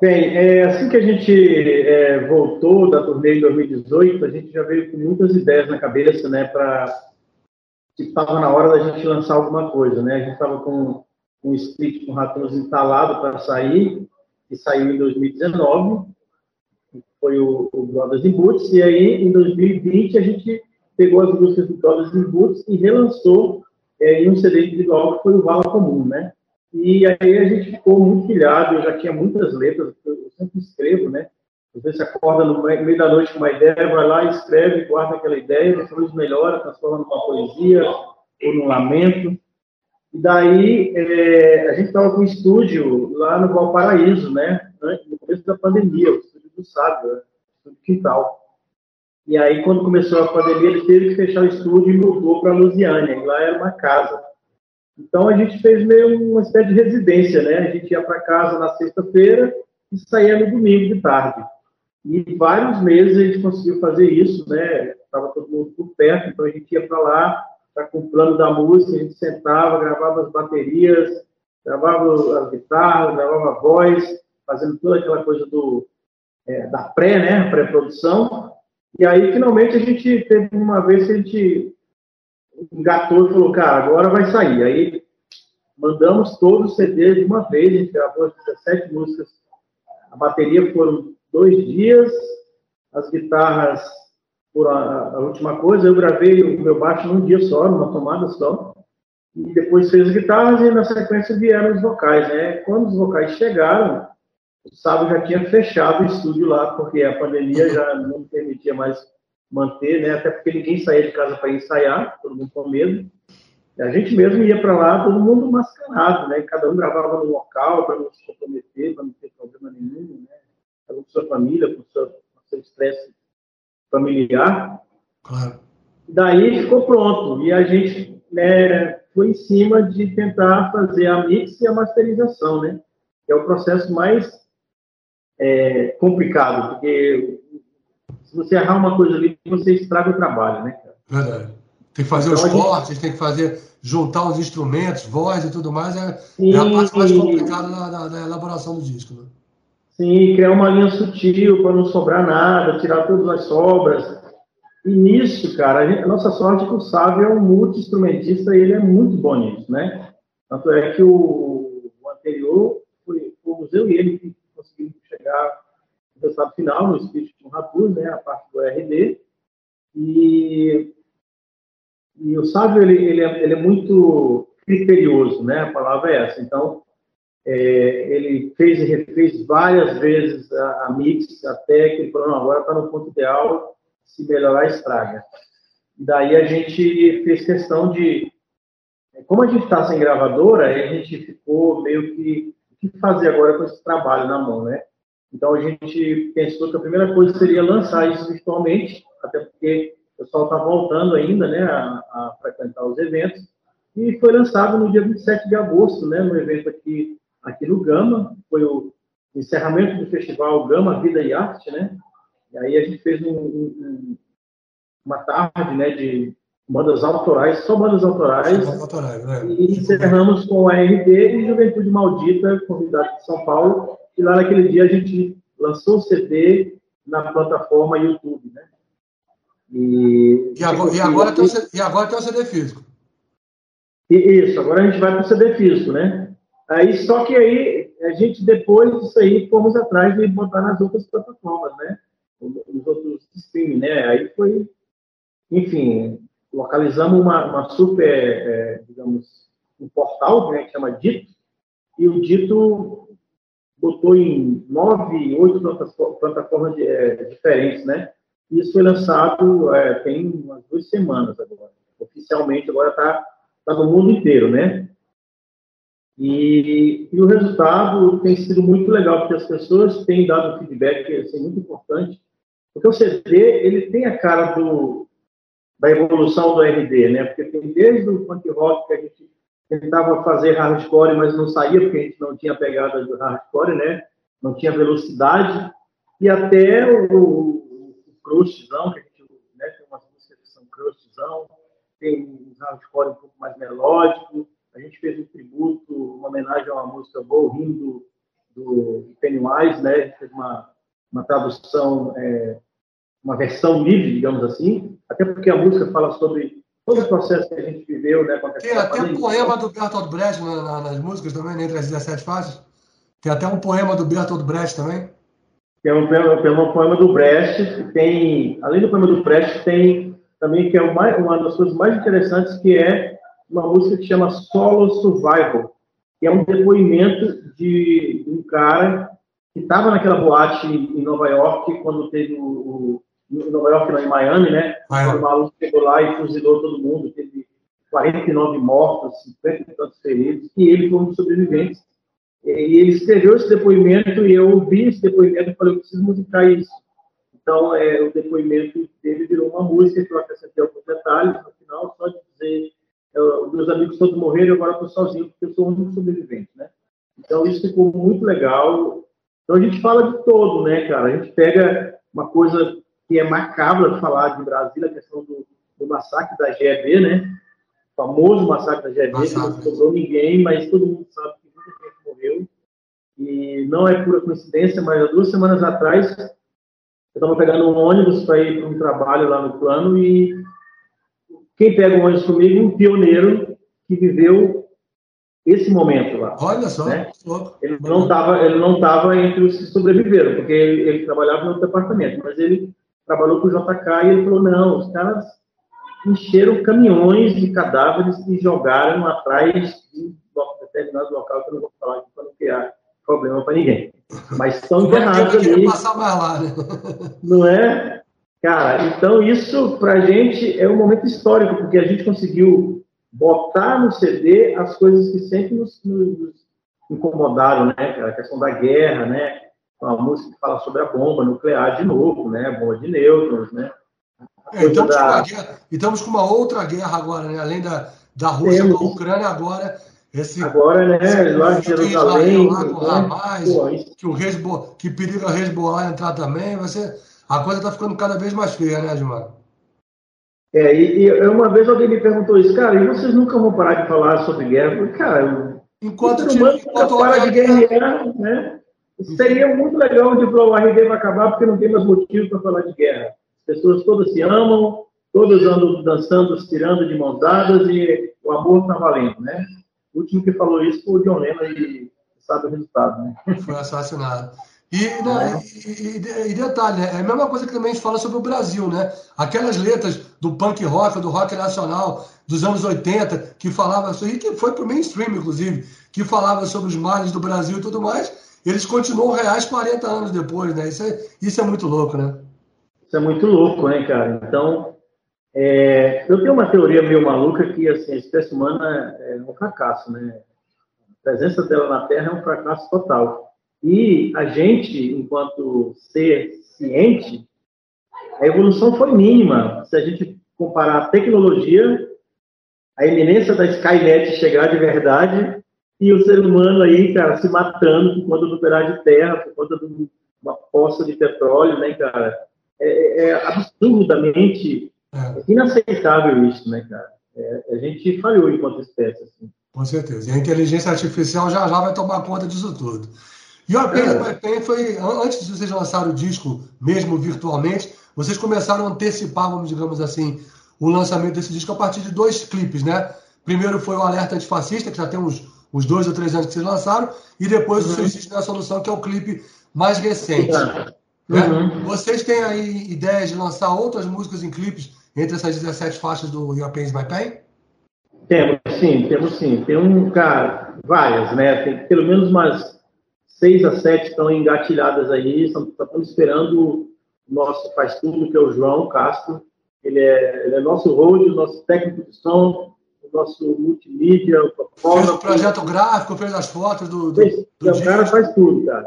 Bem, assim que a gente voltou da turnê em 2018, a gente já veio com muitas ideias na cabeça, né, que estava na hora da gente lançar alguma coisa, né? A gente estava com um split com Ratos entalado para sair, que saiu em 2019, foi o Brothers in Boots, e aí em 2020 a gente pegou as músicas do Brothers in Boots e relançou em um CD individual que foi o Vala Comum, né? E aí a gente ficou muito pilhado, eu já tinha muitas letras, eu sempre escrevo, né? Às vezes você acorda no meio da noite com uma ideia, vai lá, escreve, guarda aquela ideia, depois melhora, transforma numa poesia ou num lamento. E daí a gente estava com um estúdio lá no Valparaíso, né? No começo da pandemia, o estúdio do Sábado, né? O quintal. E aí quando começou a pandemia, ele teve que fechar o estúdio e mudou para Lusiânia, e lá era uma casa. Então, a gente fez meio uma espécie de residência, né? A gente ia para casa na sexta-feira e saía no domingo de tarde. E vários meses a gente conseguiu fazer isso, né? Estava todo mundo por perto, então a gente ia para lá, já com o plano da música, a gente sentava, gravava as baterias, gravava as guitarras, gravava a voz, fazendo toda aquela coisa da pré-produção. E aí, finalmente, a gente teve uma vez que a gente engatou e falou, cara, agora vai sair. Aí mandamos todos os CDs de uma vez, a gente gravou 17 músicas. A bateria foram 2 dias, as guitarras foram a última coisa. Eu gravei o meu baixo num dia só, numa tomada só. E depois fez as guitarras e na sequência vieram os vocais, né? Quando os vocais chegaram, o Sábado já tinha fechado o estúdio lá, porque a pandemia já não permitia mais manter, né? Até porque ninguém saía de casa para ensaiar, todo mundo com medo. E a gente mesmo ia para lá, todo mundo mascarado, né? Cada um gravava no local para não se comprometer, para não ter problema nenhum, né? Com sua família, com seu estresse familiar. Claro. Daí ficou pronto. E a gente, né, foi em cima de tentar fazer a mix e a masterização, né? Que é o processo mais complicado, porque Se você errar uma coisa ali, você estraga o trabalho, né, cara? Verdade. Tem que fazer então, os cortes, tem que fazer, juntar os instrumentos, voz e tudo mais, é a parte mais complicada da elaboração do disco, né? Sim, criar uma linha sutil para não sobrar nada, tirar todas as sobras. E nisso, cara, a nossa sorte que o Sábio é um multi-instrumentista e ele é muito bom nisso, né? Tanto é que o anterior, fomos eu e ele que conseguimos chegar no resultado final, no speech com o Rapur, né? A parte do ARD. E o Sábio, ele é muito criterioso, né? A palavra é essa. Então, ele fez e refez várias vezes a mix, até que ele falou, não, agora está no ponto ideal, se melhorar, estraga. E daí a gente fez questão de... Como a gente está sem gravadora, a gente ficou meio que... O que fazer agora com esse trabalho na mão, né? Então a gente pensou que a primeira coisa seria lançar isso virtualmente, até porque o pessoal está voltando ainda, né, a frequentar os eventos. E foi lançado no dia 27 de agosto, né, no evento aqui no Gama. Foi o encerramento do festival Gama Vida e Arte, né? E aí a gente fez uma tarde, né, de bandas autorais, só bandas autorais. Né? E encerramos com a ARD e Juventude Maldita, convidado de São Paulo. E lá naquele dia a gente lançou o CD na plataforma YouTube, né? E agora tem o CD físico. Isso, agora a gente vai para o CD físico, né? Aí, só que aí, a gente depois disso aí, fomos atrás de botar nas outras plataformas, né? Os outros streaming, né? Aí foi, enfim, localizamos uma super, digamos, um portal, né, que chama Dito, e o Dito botou em 9, 8 plataformas diferentes, né? Isso foi lançado tem umas 2 semanas agora. Oficialmente, agora está no mundo inteiro, né? E o resultado tem sido muito legal, porque as pessoas têm dado feedback, que é assim, muito importante, porque o CD, ele tem a cara da evolução do RD, né? Porque tem desde o punk rock, que a gente tentava fazer hardcore, mas não saía, porque a gente não tinha pegada do hardcore, né? Não tinha velocidade, e até o crustizão, que a gente, né, tem umas músicas que são crustizão, tem um hardcore um pouco mais melódico. A gente fez um tributo, uma homenagem a uma música Go Him do Pennywise, né? A gente fez uma tradução, uma versão livre, digamos assim, até porque a música fala sobre todo o processo que a gente viveu, né? Tem até um poema do Bertolt Brecht nas músicas também, entre as 17 faixas. Tem até um poema do Bertolt Brecht também. Tem um poema do Brecht, além do poema do Brecht, tem também, que é uma das coisas mais interessantes, que é uma música que chama Solo Survival, que é um depoimento de um cara que estava naquela boate em Nova York, quando teve em Nova York, não, em Miami, né? Quando o maluco chegou lá e fuzilou todo mundo, teve 49 mortos, 50 e tantos feridos, e ele foi um dos sobreviventes. E ele escreveu esse depoimento, e eu ouvi esse depoimento e falei, eu preciso musicar isso. Então, o depoimento dele virou uma música, que eu acrescentei alguns detalhes no final, só de dizer, meus amigos todos morreram e agora estou sozinho, porque eu sou um único sobrevivente, né? Então, isso ficou muito legal. Então, a gente fala de todo, né, cara? A gente pega uma coisa que é macabra de falar de Brasília, a questão do massacre da GEB, né? O famoso massacre da GEB, que não sobrou ninguém, mas todo mundo sabe que muita gente morreu. E não é pura coincidência, mas há 2 semanas atrás... Eu estava pegando um ônibus para ir para um trabalho lá no plano, e quem pega um ônibus comigo, um pioneiro que viveu esse momento lá. Olha só, né? Ele não estava entre os que sobreviveram, porque ele trabalhava em outro departamento, mas ele trabalhou com o JK, e ele falou, não, os caras encheram caminhões de cadáveres e jogaram atrás de determinados locais, que eu não vou falar aqui para não criar problema para ninguém. Mas estão enterrados ali. Passar mais lá, né? Não é? Cara, então isso pra gente é um momento histórico, porque a gente conseguiu botar no CD as coisas que sempre nos incomodaram, né? A questão da guerra, né? Uma música que fala sobre a bomba nuclear de novo, né? Bomba de nêutrons, né? E estamos com uma outra guerra agora, né? Além da Rússia com a Ucrânia agora. Agora, né, lá em Jerusalém, lá com Hamas, que periga resbolar entrar também, vai ser a coisa tá ficando cada vez mais feia, né, Gilmar? É, e uma vez alguém me perguntou isso, cara, e vocês nunca vão parar de falar sobre guerra? Eu falei, cara, enquanto o ser humano nunca para de guerrear, né? Seria muito legal de falar, o ARD vai acabar porque não tem mais motivo para falar de guerra. As pessoas todas se amam, todas andam dançando, tirando de mãos dadas e o amor está valendo, né? O último que falou isso foi o John Lennon e sabe o resultado, né? Foi assassinado. E detalhe, é a mesma coisa que também a gente fala sobre o Brasil, né? Aquelas letras do punk rock, do rock nacional dos anos 80, que falava sobre, e que foi pro mainstream, inclusive, que falava sobre os males do Brasil e tudo mais, eles continuam reais 40 anos depois, né? Isso é muito louco, né? Isso é muito louco, né, cara? Então, eu tenho uma teoria meio maluca que assim, a espécie humana é um fracasso, né? A presença dela na Terra é um fracasso total. E a gente, enquanto ser ciente, a evolução foi mínima. Se a gente comparar a tecnologia, a iminência da Skynet chegar de verdade e o ser humano aí, cara, se matando por conta do pedaço de terra, por conta de uma poça de petróleo, né, cara? É absurdamente inaceitável isso, né, cara? A gente falhou enquanto espécie, assim. Com certeza. E a inteligência artificial já vai tomar conta disso tudo. E Your Pain is My Pain foi, antes de vocês lançarem o disco, mesmo virtualmente, vocês começaram a antecipar, vamos digamos assim, o lançamento desse disco a partir de 2 clipes, né? Primeiro foi o Alerta Antifascista, que já tem uns 2 ou 3 anos que vocês lançaram, e depois o Suicídio na Solução, que é o clipe mais recente. Né? Vocês têm aí ideias de lançar outras músicas em clipes entre essas 17 faixas do Your Pain is My Pain? Temos sim. Tem várias, né? Tem pelo menos umas 6 a 7 estão engatilhadas aí, estamos esperando o nosso faz tudo, que é o João Castro. Ele é nosso road, o nosso técnico de som, o nosso multimídia, o fotógrafo. Fez o projeto gráfico, fez as fotos do o cara faz tudo, cara.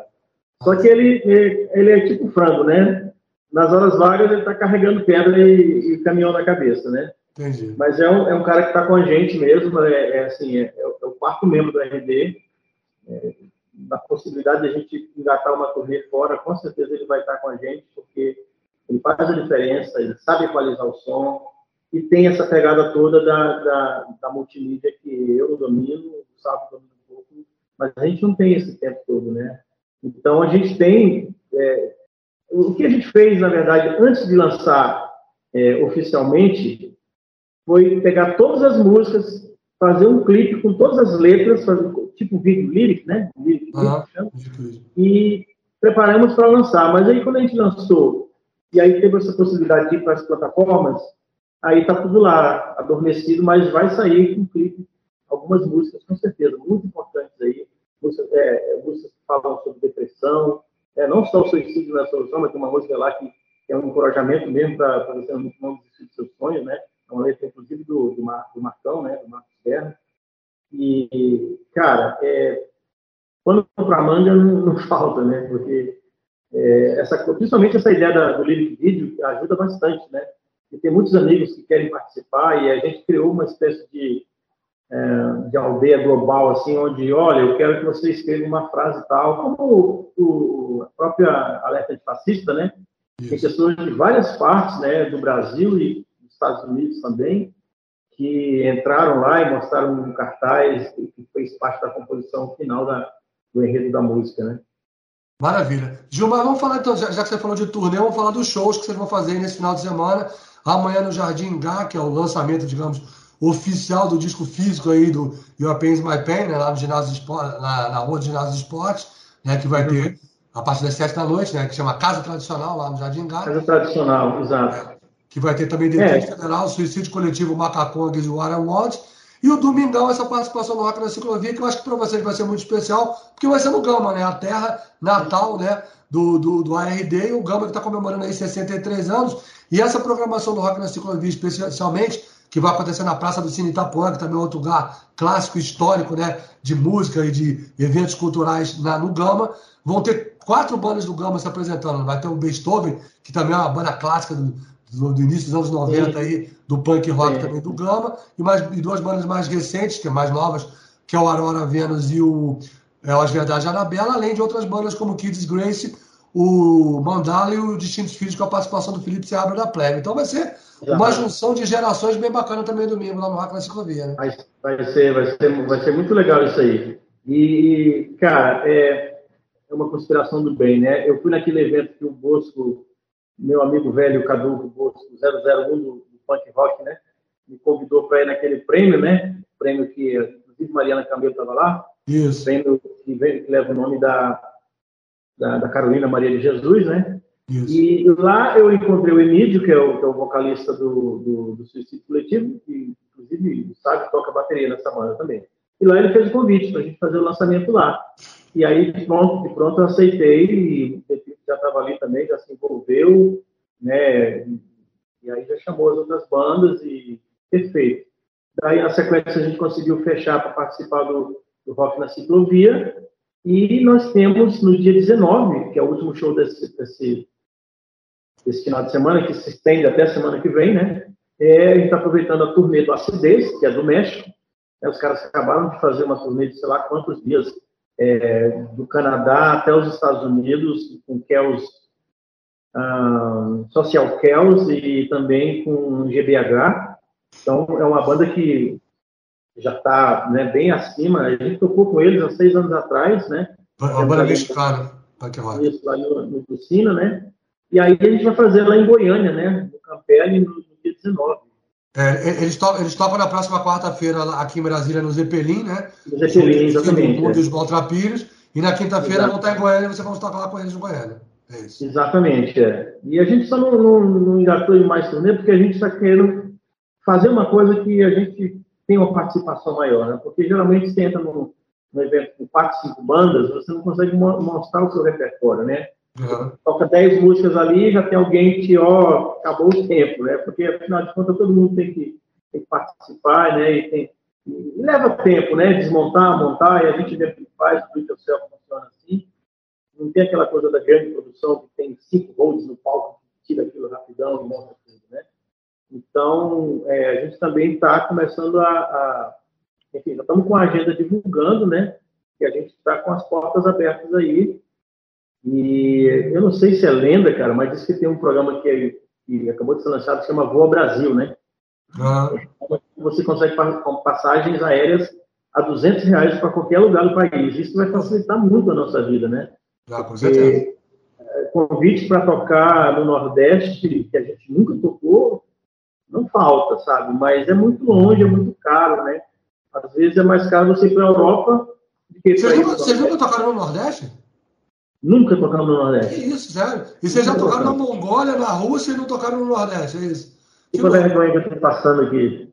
Só que ele é tipo frango, né? Nas horas vagas ele está carregando pedra e caminhão na cabeça, né? Entendi. Mas é um cara que está com a gente mesmo, é o quarto membro do RD. Na possibilidade de a gente engatar uma turnê fora, com certeza ele vai estar com a gente, porque ele faz a diferença, ele sabe equalizar o som, e tem essa pegada toda da multimídia que eu domino, o Sábado domina um pouco, mas a gente não tem esse tempo todo, né? Então a gente tem... o que a gente fez, na verdade, antes de lançar oficialmente, foi pegar todas as músicas, fazer um clipe com todas as letras, tipo vídeo lyric, né? E preparamos para lançar. Mas aí, quando a gente lançou, e aí teve essa possibilidade de ir para as plataformas, aí está tudo lá, adormecido, mas vai sair com clipe, algumas músicas, com certeza, muito importantes aí. Músicas que falam sobre depressão, não só o Suicídio na Solução, mas tem uma música lá que é um encorajamento mesmo para você não desistir dos seus sonhos, né? É uma letra, inclusive, do Marcão, né? Do Marcos Pinheiro. E, cara, quando para manga não falta, né? Porque, principalmente essa ideia do livro de vídeo ajuda bastante, né? E tem muitos amigos que querem participar e a gente criou uma espécie de aldeia global, assim, onde, olha, eu quero que você escreva uma frase tal, como a própria Alerta Antifascista, né? Isso. Tem pessoas de várias partes, né, do Brasil e dos Estados Unidos também, que entraram lá e mostraram um cartaz que fez parte da composição final do enredo da música, né? Maravilha. Gilmar, vamos falar então, já que você falou de turnê, vamos falar dos shows que vocês vão fazer nesse final de semana, amanhã no Jardim Gá, que é o lançamento, digamos, oficial do disco físico aí do Your Pain is My Pain, né, lá no ginásio Esporte, na rua do Ginásio Esporte, né, que vai ter a partir das 19h, né, que chama Casa Tradicional, lá no Jardim Gá. Casa Tradicional, exato. Que vai ter também Detente Federal, Suicídio Coletivo, Macacongas e What I Want. E o domingão, essa participação no Rock na Ciclovia, que eu acho que para vocês vai ser muito especial, porque vai ser no Gama, né, a terra natal, né, do ARD, e o Gama que está comemorando aí 63 anos. E essa programação do Rock na Ciclovia, especialmente, que vai acontecer na Praça do Cine Itapuã, que também é outro lugar clássico, histórico, né, de música e de eventos culturais no Gama. Vão ter 4 bandas do Gama se apresentando. Vai ter o Beethoven, que também é uma banda clássica do início dos anos 90, aí, do punk rock também do Gama, e 2 bandas mais recentes, que é mais novas, que é o Aurora Venus e o As Verdades de Anabela, além de outras bandas como Kids Grace o Mandala e o Distintos Filhos, com a participação do Felipe Seabra da Plebe. Então vai ser uma junção de gerações bem bacana também domingo lá no Rock na Ciclovia, né? Vai ser muito legal isso aí. E, cara, é uma conspiração do bem, né? Eu fui naquele evento que o Bosco, meu amigo velho, Cadu Bosco, 001 do Punk Rock, né? Me convidou para ir naquele prêmio, né? Prêmio que, inclusive, Mariana Camelo estava lá. Isso. Prêmio que leva o nome da Carolina Maria de Jesus, né? Isso. E lá eu encontrei o Emílio, que é o vocalista do Suicídio Coletivo, que, inclusive, sabe, toca bateria nessa banda também. E lá ele fez o convite para a gente fazer o lançamento lá. E aí, de pronto eu aceitei, e já estava ali também, já se envolveu, né? E aí já chamou as outras bandas e perfeito. Daí, na sequência, a gente conseguiu fechar para participar do Rock na Ciclovia. E nós temos, no dia 19, que é o último show desse final de semana, que se estende até a semana que vem, né? A gente está aproveitando a turnê do Acidez, que é do México. Os caras acabaram de fazer uma turnê de sei lá quantos dias, do Canadá até os Estados Unidos, com Kells, Social Kells e também com GBH. Então, é uma banda que já está, né, bem acima. A gente tocou com eles há 6 anos atrás, né? A banda mexicana, isso, lá no Cucina, né? E aí a gente vai fazer lá em Goiânia, né? No Campelli, no dia 19. Eles topam na próxima quarta-feira aqui em Brasília, no Zeppelin, né? No Zeppelin, exatamente. No dos Baltrapires. E na quinta-feira vão estar em Goiânia, você vai tocar lá com eles em Goiânia. É isso. Exatamente, E a gente só não engatou em mais turnê, porque a gente está querendo fazer uma coisa que a gente tem uma participação maior, né? Porque geralmente você entra num evento com 4, 5 bandas, você não consegue mostrar o seu repertório, né? Uhum. Toca 10 músicas ali, já tem alguém que, acabou o tempo, né? Porque, afinal de contas, todo mundo tem que participar, né? E leva tempo, né? Desmontar, montar, e a gente vê o que faz, o do funciona assim. Não tem aquela coisa da grande produção que tem 5 holds no palco, tira aquilo rapidão e monta tudo, né? Então, a gente também está começando enfim, já estamos com a agenda divulgando, né? Que a gente está com as portas abertas aí. E eu não sei se é lenda, cara, mas diz que tem um programa que acabou de ser lançado que chama Voa Brasil, né? Você consegue passagens aéreas a R$200 para qualquer lugar do país. Isso vai facilitar muito a nossa vida, né? Com certeza. Convites para tocar no Nordeste, que a gente nunca tocou, não falta, sabe? Mas é muito longe, é muito caro, né? Às vezes é mais caro você ir para a Europa do que para isso. Vocês nunca tocaram no Nordeste? Nunca tocaram no Nordeste. Que isso, sério? E vocês já tocaram na Mongólia, na Rússia e não tocaram no Nordeste, é isso? Que quando é que eu estou passando aqui?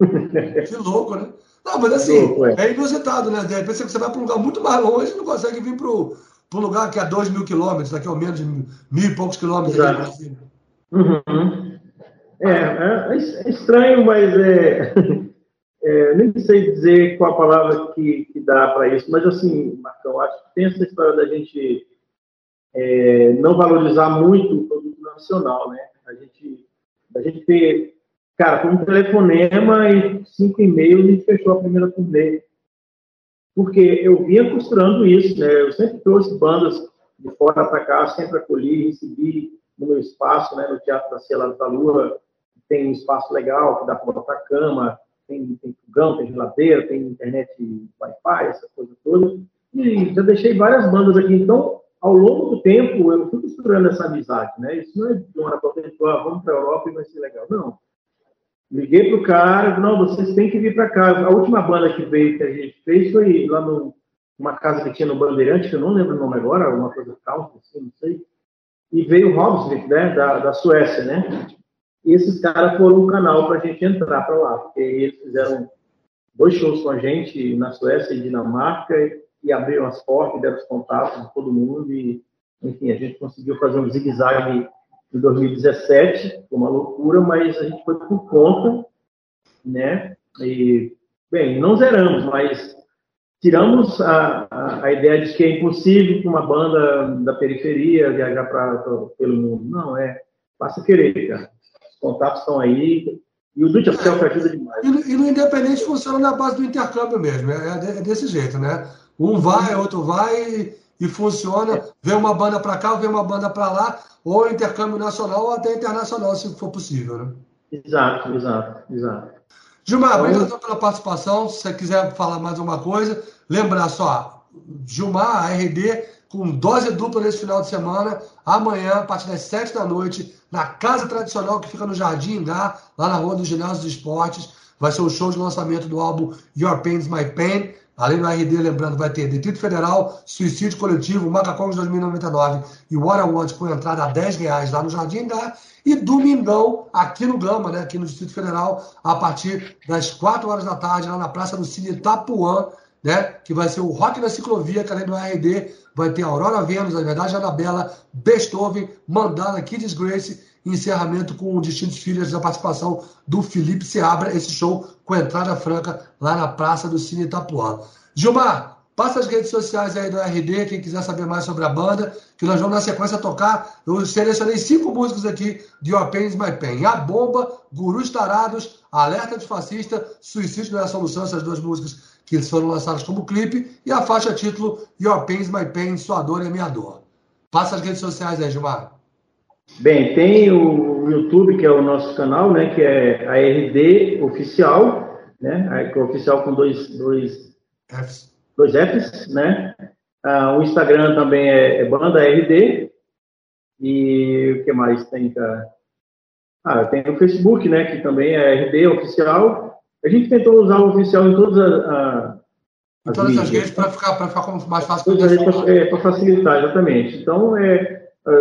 Que louco, né? Não, mas assim, é inusitado, né? De repente você vai para um lugar muito mais longe e não consegue vir para um lugar que é 2.000 quilômetros, daqui a menos de 1.000 e poucos quilômetros. Exato. Aqui no Brasil. Uhum. É estranho, mas nem sei dizer qual a palavra que dá para isso, mas assim, Marcão, acho que tem essa história da gente... não valorizar muito o produto nacional, né? A gente ter, cara, foi um telefonema e 5 e-mails a gente fechou a primeira turnê. Porque eu vinha costurando isso, né? Eu sempre trouxe bandas de fora para cá, sempre acolhi, recebi no meu espaço, né? No Teatro da Selada da Lua, tem um espaço legal que dá para botar cama, tem fogão, tem geladeira, tem internet, Wi-Fi, essa coisa toda. E já deixei várias bandas aqui, então. Ao longo do tempo, eu fui costurando essa amizade, né? Isso não é de uma hora para outra, vamos para a Europa e vai ser legal. Não. Liguei para o cara, não, vocês têm que vir para cá. A última banda que veio, que a gente fez, foi lá numa casa que tinha no Bandeirante, que eu não lembro o nome agora, alguma coisa tal, assim, não sei. E veio o Robsvik, né? Da Suécia, né? E esses caras foram um canal para a gente entrar para lá, porque eles fizeram 2 shows com a gente na Suécia e Dinamarca, e abriram as portas, deram os contatos de todo mundo, e, enfim, a gente conseguiu fazer um zigue-zague em 2017, foi uma loucura, mas a gente foi por conta, né, e, bem, não zeramos, mas tiramos a ideia de que é impossível que uma banda da periferia viajar pelo mundo, não, basta querer, cara, os contatos estão aí, e o do yourself ajuda demais. E no independente funciona na base do intercâmbio mesmo, é desse jeito, né? Um vai, outro vai, e funciona, vem uma banda para cá, vem uma banda para lá, ou intercâmbio nacional ou até internacional, se for possível, né? Exato, exato, exato. Gilmar, obrigado pela participação. Se você quiser falar mais alguma coisa, lembrar só, Gilmar, ARD, com dose dupla nesse final de semana, amanhã, a partir das 19h, na Casa Tradicional, que fica no Jardim Ingá, lá na Rua dos Ginásios dos Esportes. Vai ser o show de lançamento do álbum Your Pain is My Pain. Além do ARD, lembrando, vai ter Distrito Federal, Suicídio Coletivo, Macacongos 2099 e What I Want, com entrada a R$10 lá no Jardim da. E domingão, aqui no Gama, né, aqui no Distrito Federal, a partir das 16h, lá na Praça do Cine Itapuã, né, que vai ser o Rock na Ciclovia, que além do ARD vai ter Aurora Vênus, na verdade, Anabela, Beethoven, Mandala, Kids Grace, encerramento com o Distintos Filhas, da participação do Felipe Seabra, esse show com entrada franca lá na Praça do Cine Itapuã. Gilmar, passa as redes sociais aí do ARD, quem quiser saber mais sobre a banda, que nós vamos na sequência tocar. Eu selecionei 5 músicos aqui de Your Pain is My Pain: A Bomba, Gurus Tarados, Alerta de Fascista, Suicídio não é a Solução, essas duas músicas que foram lançadas como clipe, e a faixa título Your Pain is My Pain, Sua Dor é Minha Dor. Passa as redes sociais aí, Gilmar. Bem, tem o YouTube, que é o nosso canal, né, que é ARD Oficial, né, que é oficial com dois Fs, né. O Instagram também é banda ARD, e o que mais tem, cara? Tem o Facebook, né, que também é ARD Oficial. A gente tentou usar o oficial em todas as redes para ficar mais fácil. Para facilitar, exatamente. Então,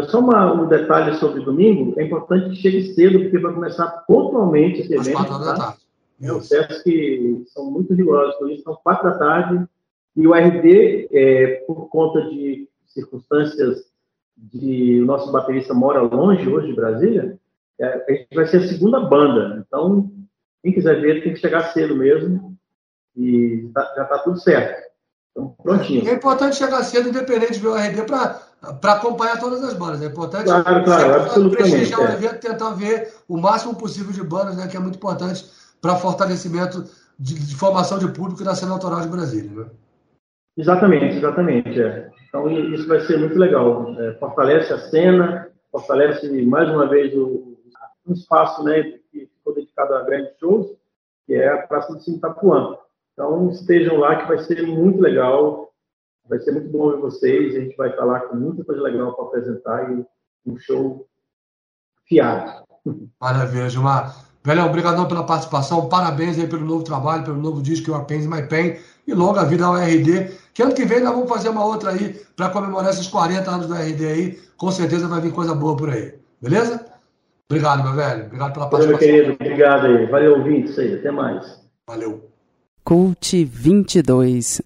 só um detalhe sobre domingo: é importante que chegue cedo, porque vai começar pontualmente esse evento. Às 4 da tarde. Processos que são muito rigorosos com isso, são 4 da tarde. E o RD, por conta de circunstâncias de o nosso baterista mora longe hoje de Brasília, a gente vai ser a segunda banda. Então, quem quiser ver, tem que chegar cedo mesmo. E já está tudo certo. Então, prontinho. É importante chegar cedo, independente de ver o RD, para acompanhar todas as bandas. É importante, claro, prestigiar o evento, tentar ver o máximo possível de bandas, né, que é muito importante para fortalecimento de formação de público na cena autoral de Brasília. Né? Exatamente. Então, isso vai ser muito legal. Fortalece a cena, fortalece, mais uma vez, um espaço, né, que ficou dedicado a grandes shows, que é a Praça do Cine Itapuã. Então, estejam lá, que vai ser muito legal. Vai ser muito bom ver vocês, a gente vai estar lá com muita coisa legal para apresentar e um show fiado. Maravilha, Gilmar. Velho, obrigadão pela participação, parabéns aí pelo novo trabalho, pelo novo disco, Your Pain is My Pain, e longa vida ao ARD, que ano que vem nós vamos fazer uma outra aí para comemorar esses 40 anos do ARD aí, com certeza vai vir coisa boa por aí, beleza? Obrigado, meu velho, obrigado pela participação. Valeu, meu querido, obrigado aí, valeu, ouvintes aí, até mais. Valeu. Cult 22.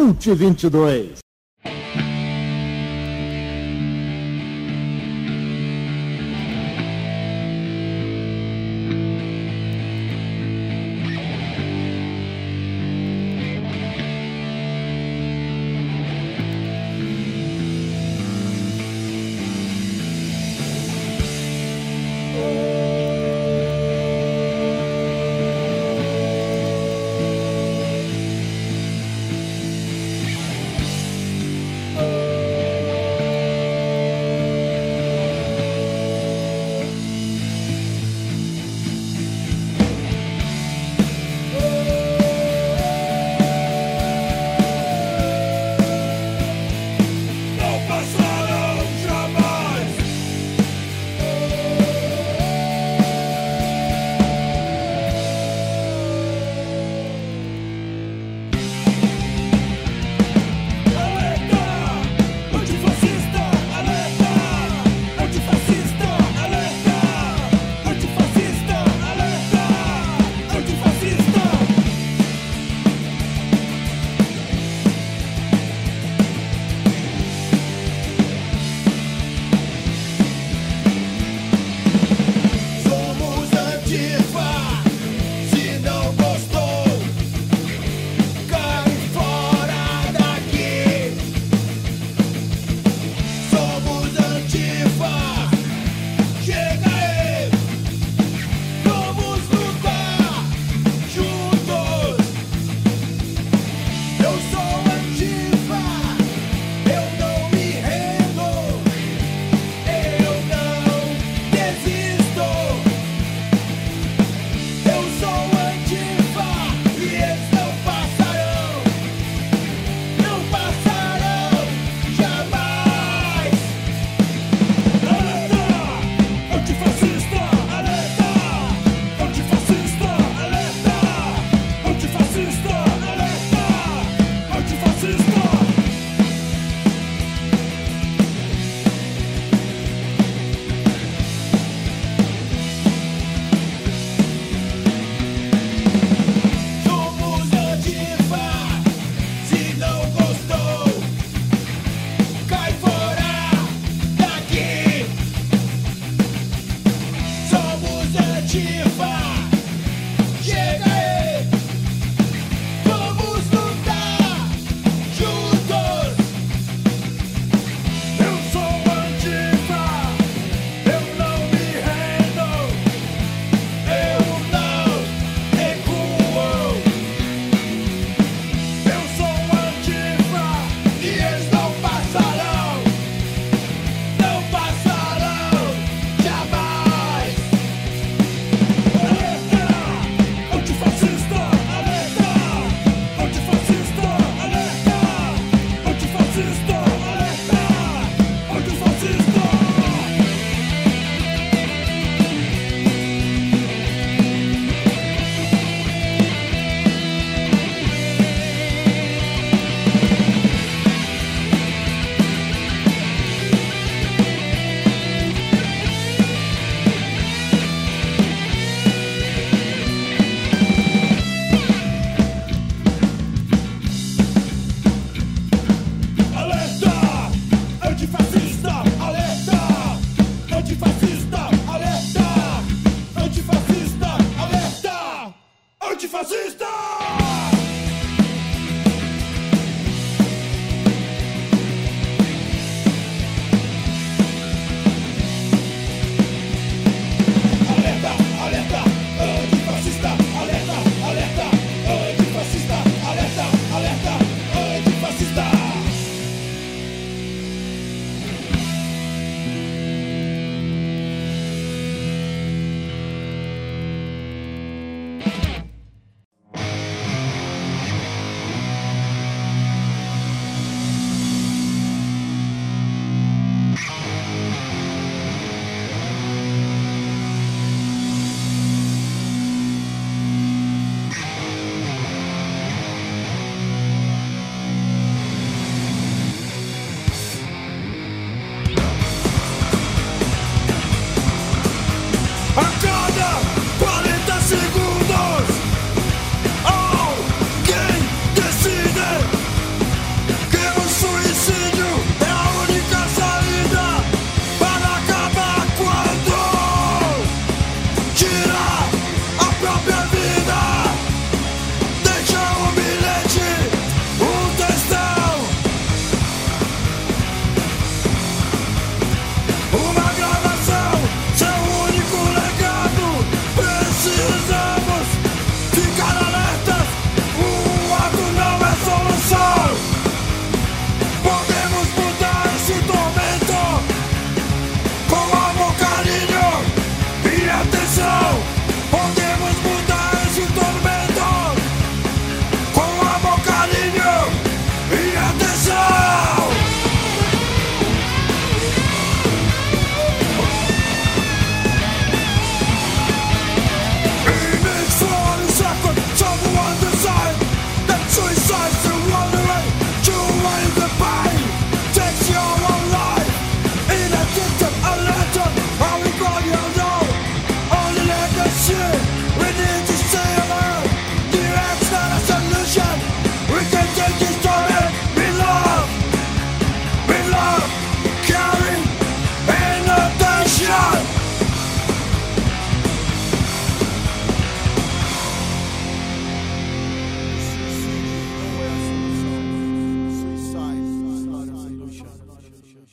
Cult 22.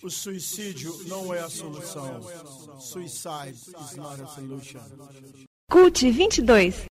O suicídio não é a solução. Suicide is not a solution. Cult 22.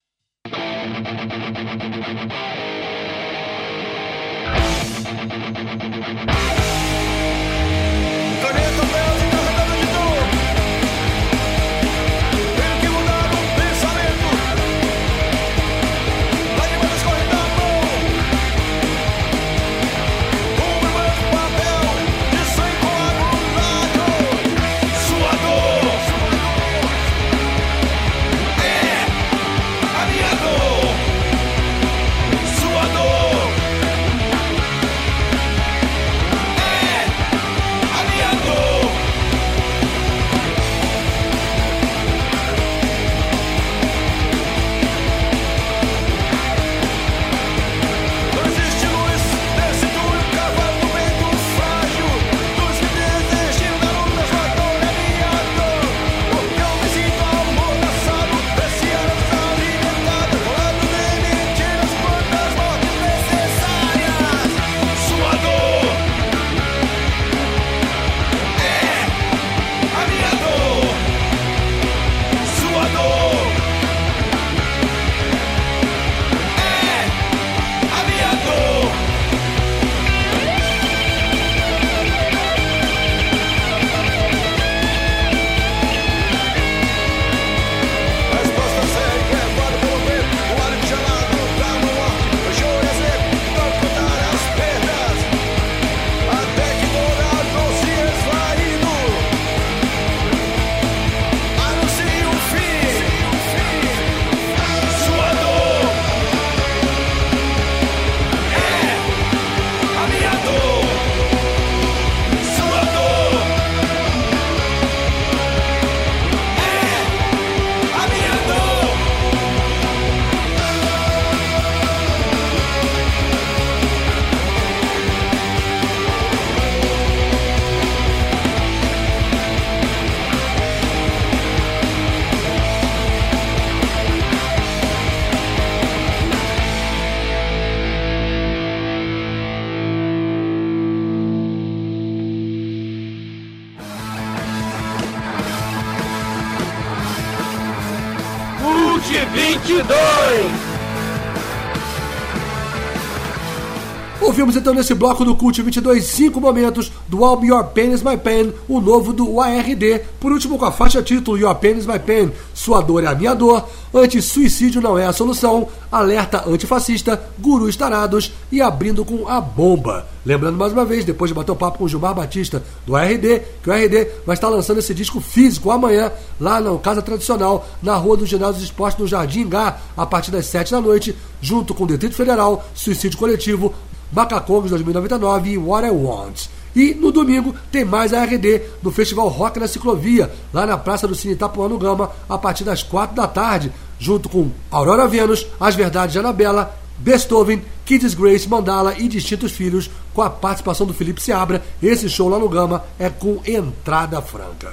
Ouvimos então nesse bloco do Cult 22 5 momentos do álbum Your Pain is My Pain, o novo do ARD, por último com a faixa título Your Pain is My Pain, Sua Dor é a Minha Dor, Anti-Suicídio Não é a Solução, Alerta Antifascista, Gurus Tarados e abrindo com A Bomba. Lembrando mais uma vez, depois de bater o papo com o Gilmar Batista do ARD, que o ARD vai estar lançando esse disco físico amanhã, lá na Casa Tradicional, na Rua do Ginásio dos Esportes, no Jardim Gá, a partir das 7 da noite, junto com Distrito Federal, Suicídio Coletivo, Macacongos 2099 e What I Want. E no domingo tem mais a ARD do Festival Rock na Ciclovia, lá na Praça do Cine Itapuã no Gama, a partir das 4 da tarde, junto com Aurora Vênus, As Verdades de Anabela, Beethoven, Kids Grace, Mandala e Distintos Filhos, com a participação do Felipe Seabra. Esse show lá no Gama é com entrada franca.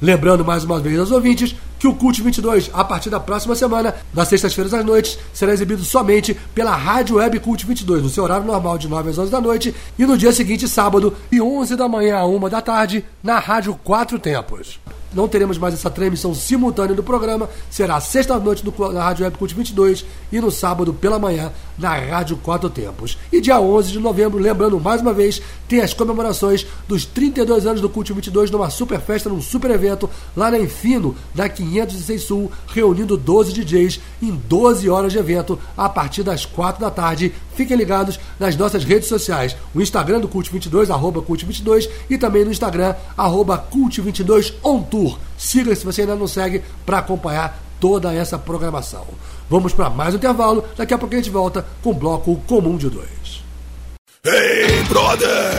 Lembrando mais uma vez aos ouvintes que o Cult 22, a partir da próxima semana, das sextas-feiras às noites, será exibido somente pela Rádio Web Cult 22, no seu horário normal de 9 às 11 da noite, e no dia seguinte, sábado, de 11 da manhã a 1 da tarde, na Rádio Quatro Tempos. Não teremos mais essa transmissão simultânea do programa, será sexta-noite na Rádio Web Cult 22 e no sábado pela manhã na Rádio Quatro Tempos. E dia 11 de novembro, lembrando mais uma vez, tem as comemorações dos 32 anos do Cult 22 numa super festa, num super evento, lá na Enfino, na 506 Sul, reunindo 12 DJs em 12 horas de evento, a partir das 4 da tarde. Fiquem ligados nas nossas redes sociais, o Instagram do Cult 22, arroba Cult 22, e também no Instagram, arroba Cult 22 on Tour. Siga se você ainda não segue para acompanhar toda essa programação. Vamos para mais um intervalo, daqui a pouco a gente volta com o bloco Comum de Dois. Hey, brother!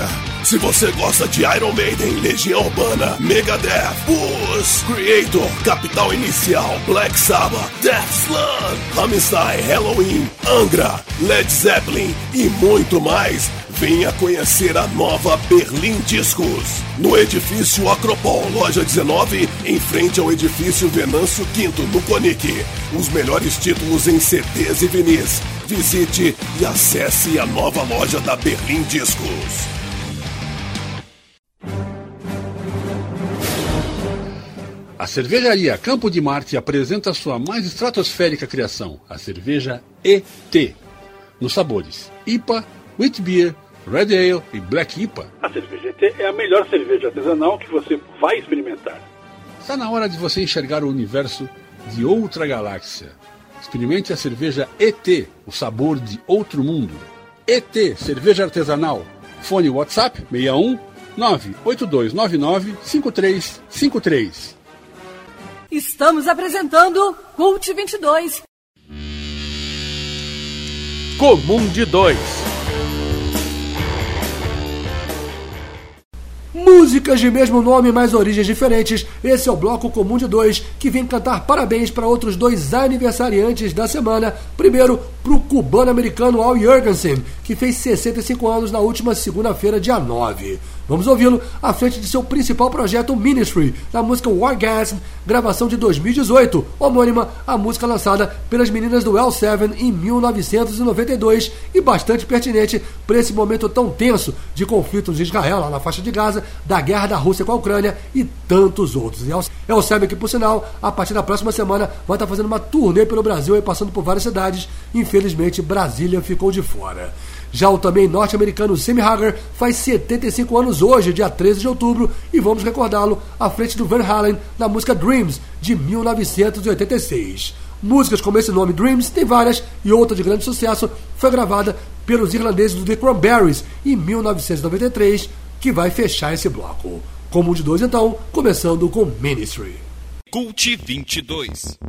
Se você gosta de Iron Maiden, Legião Urbana, Megadeth, Puss, Creator, Capital Inicial, Black Sabbath, Death Slam, Rammstein, Halloween, Angra, Led Zeppelin e muito mais, venha conhecer a nova Berlim Discos, no edifício Acropol, loja 19, em frente ao edifício Venâncio V, no Conic. Os melhores títulos em CDs e vinis. Visite e acesse a nova loja da Berlim Discos. A cervejaria Campo de Marte apresenta sua mais estratosférica criação, a cerveja ET, nos sabores IPA, Wheat Beer, Red Ale e Black IPA. A cerveja ET é a melhor cerveja artesanal que você vai experimentar. Está na hora de você enxergar o universo de outra galáxia. Experimente a cerveja ET, o sabor de outro mundo. ET, cerveja artesanal. Fone WhatsApp 61 982995353. Estamos apresentando Cult 22. Comum de Dois. Músicas de mesmo nome, mas origens diferentes. Esse é o bloco Comum de Dois, que vem cantar parabéns para outros dois aniversariantes da semana. Primeiro, para o cubano-americano Al Jurgensen, que fez 65 anos na última segunda-feira, dia 9. Vamos ouvi-lo à frente de seu principal projeto, Ministry, na música Wargasm, gravação de 2018, homônima à música lançada pelas meninas do L7 em 1992 e bastante pertinente para esse momento tão tenso de conflitos de Israel, lá na faixa de Gaza, da guerra da Rússia com a Ucrânia e tantos outros. L7 que, por sinal, a partir da próxima semana vai estar fazendo uma turnê pelo Brasil e passando por várias cidades. Infelizmente, Brasília ficou de fora. Já o também norte-americano Sammy Hagar faz 75 anos hoje, dia 13 de outubro, e vamos recordá-lo à frente do Van Halen na música Dreams, de 1986. Músicas como esse nome, Dreams, tem várias, e outra de grande sucesso foi gravada pelos irlandeses do The Cranberries, em 1993, que vai fechar esse bloco. Comum de Dois, então, começando com Ministry. Cult 22.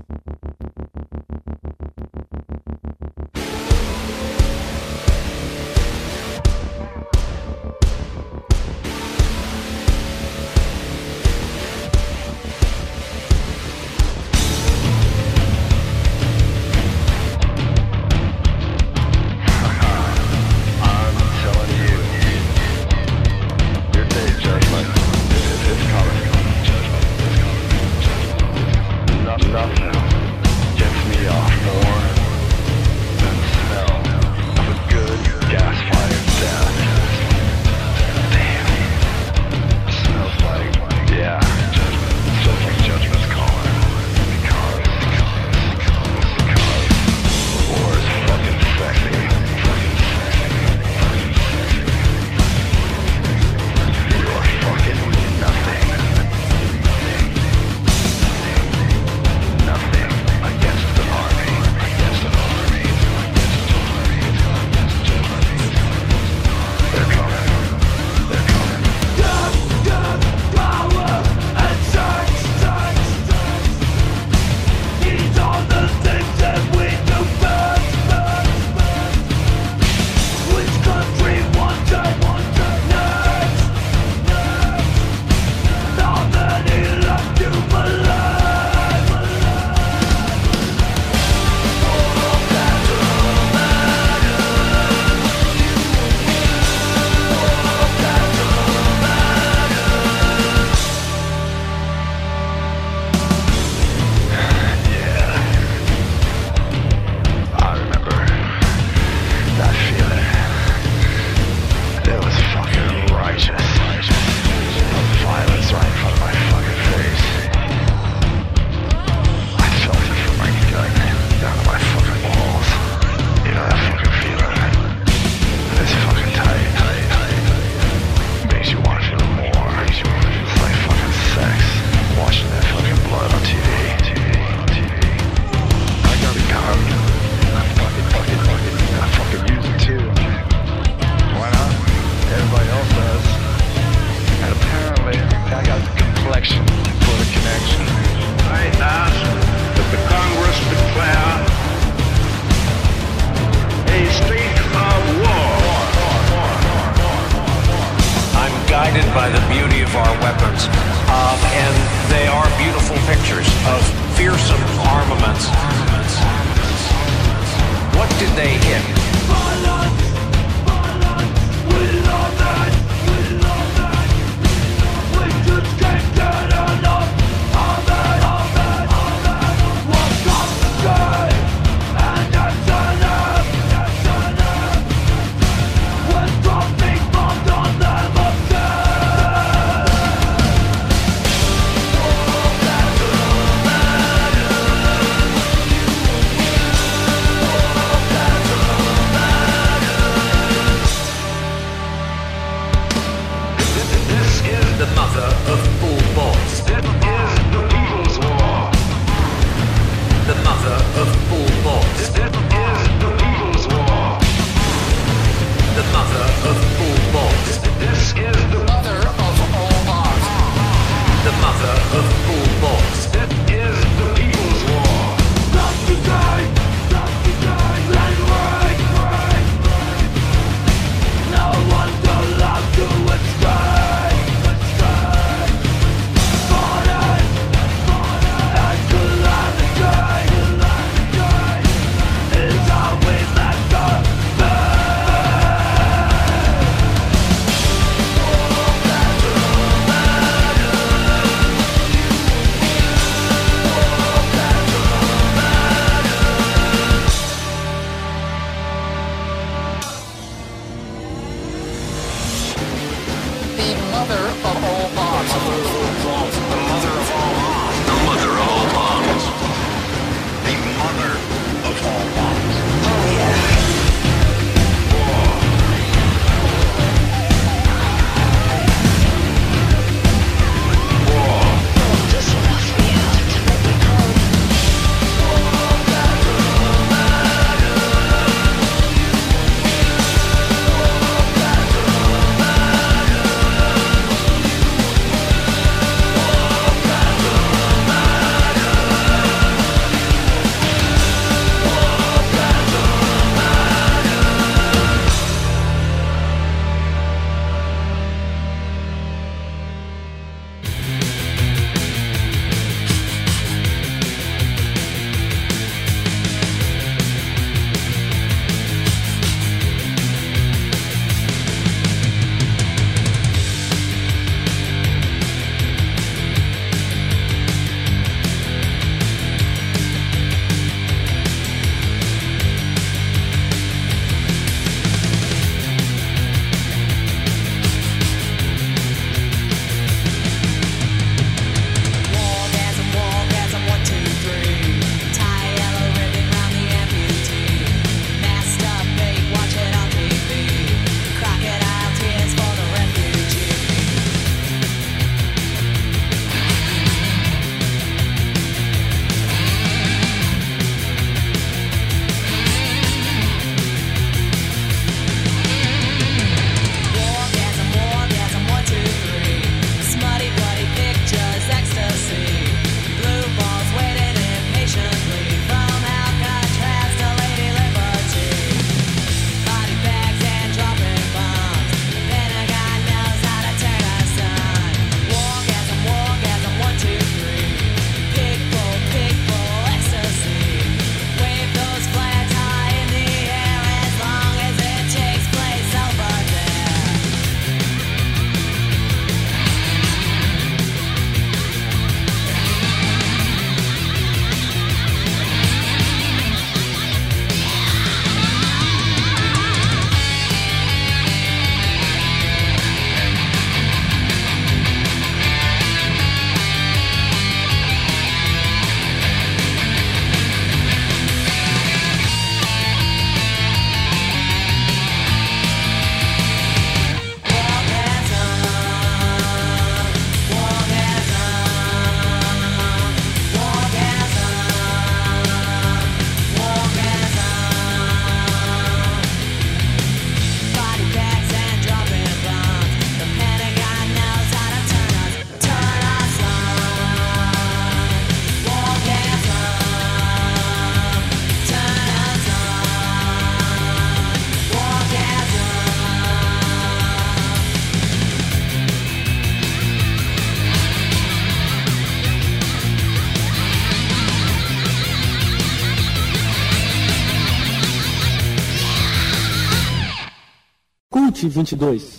22.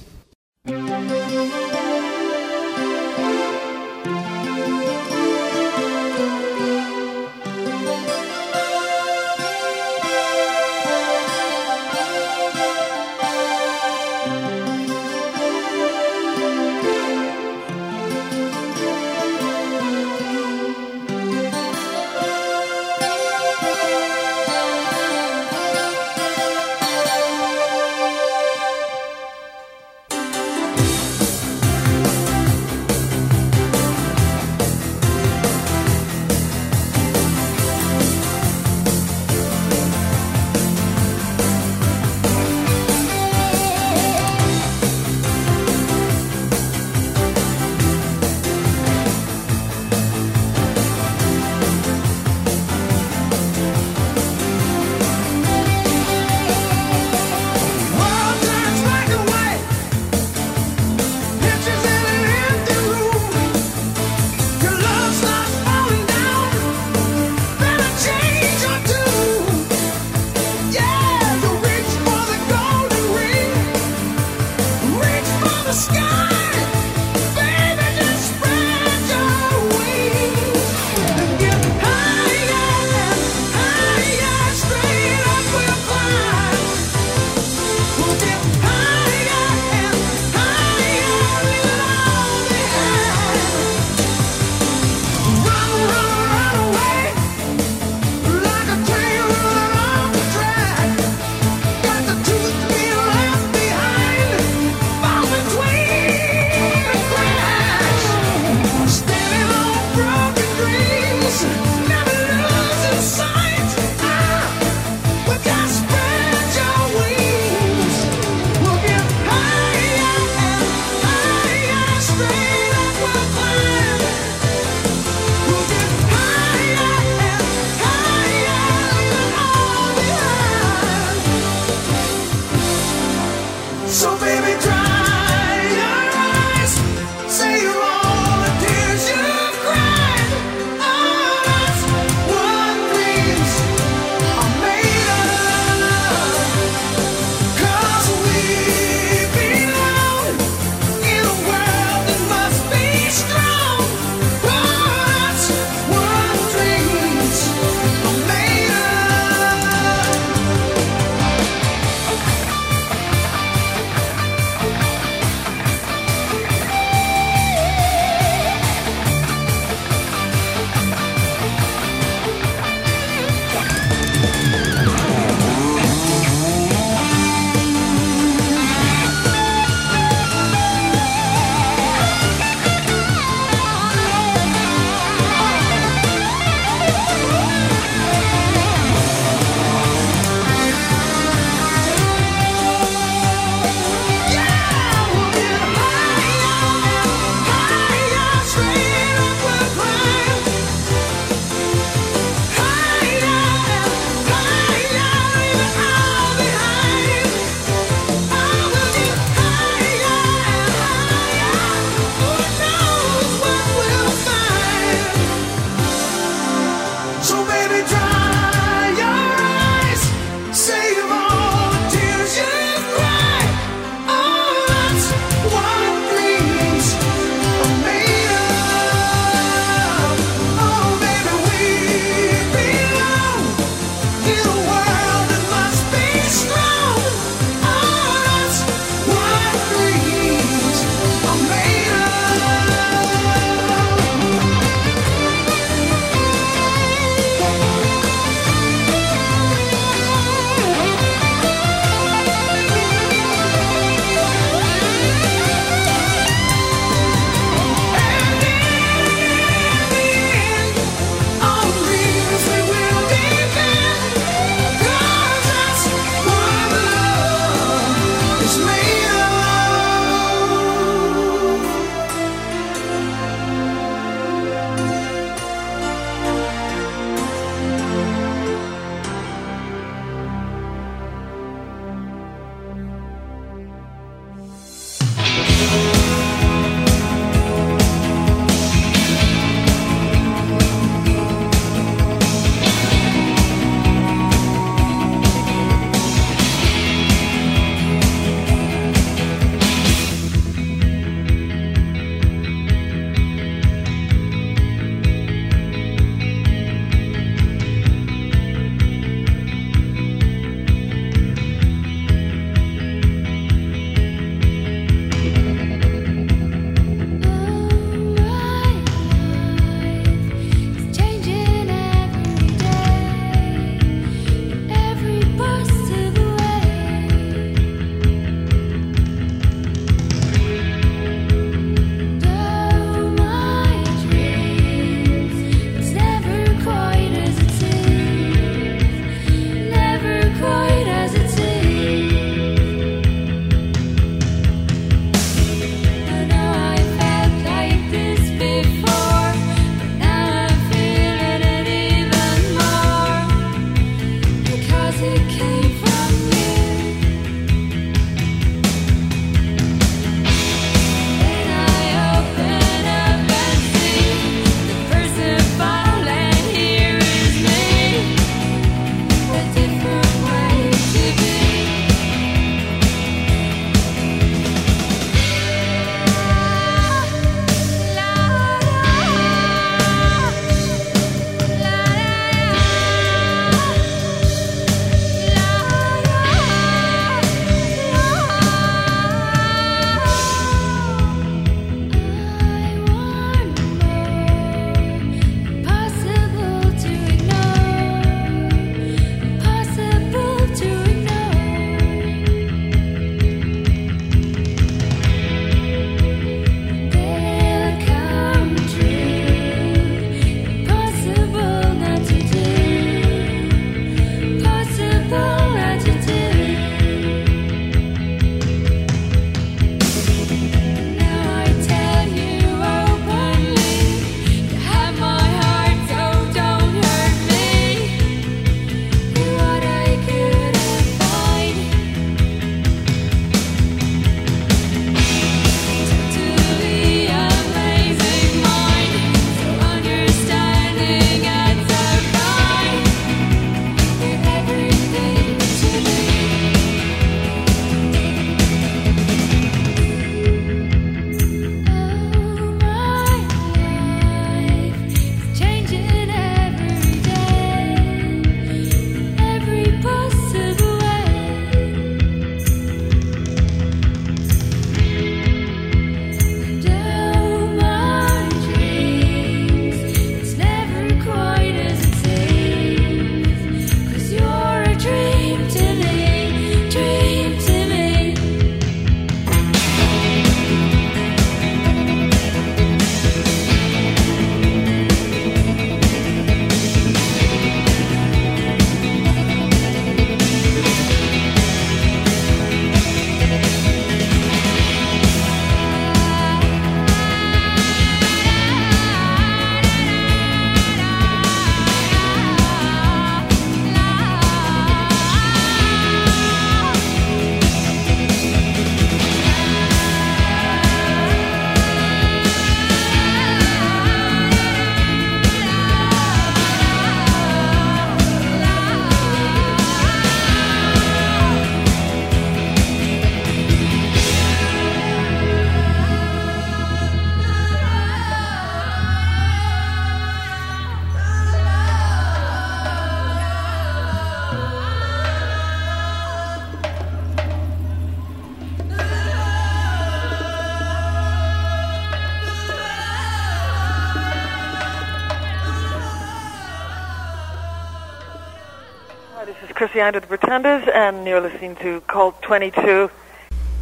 Hi, this is Cristiano de Pretenders and you're listening to Cult 22.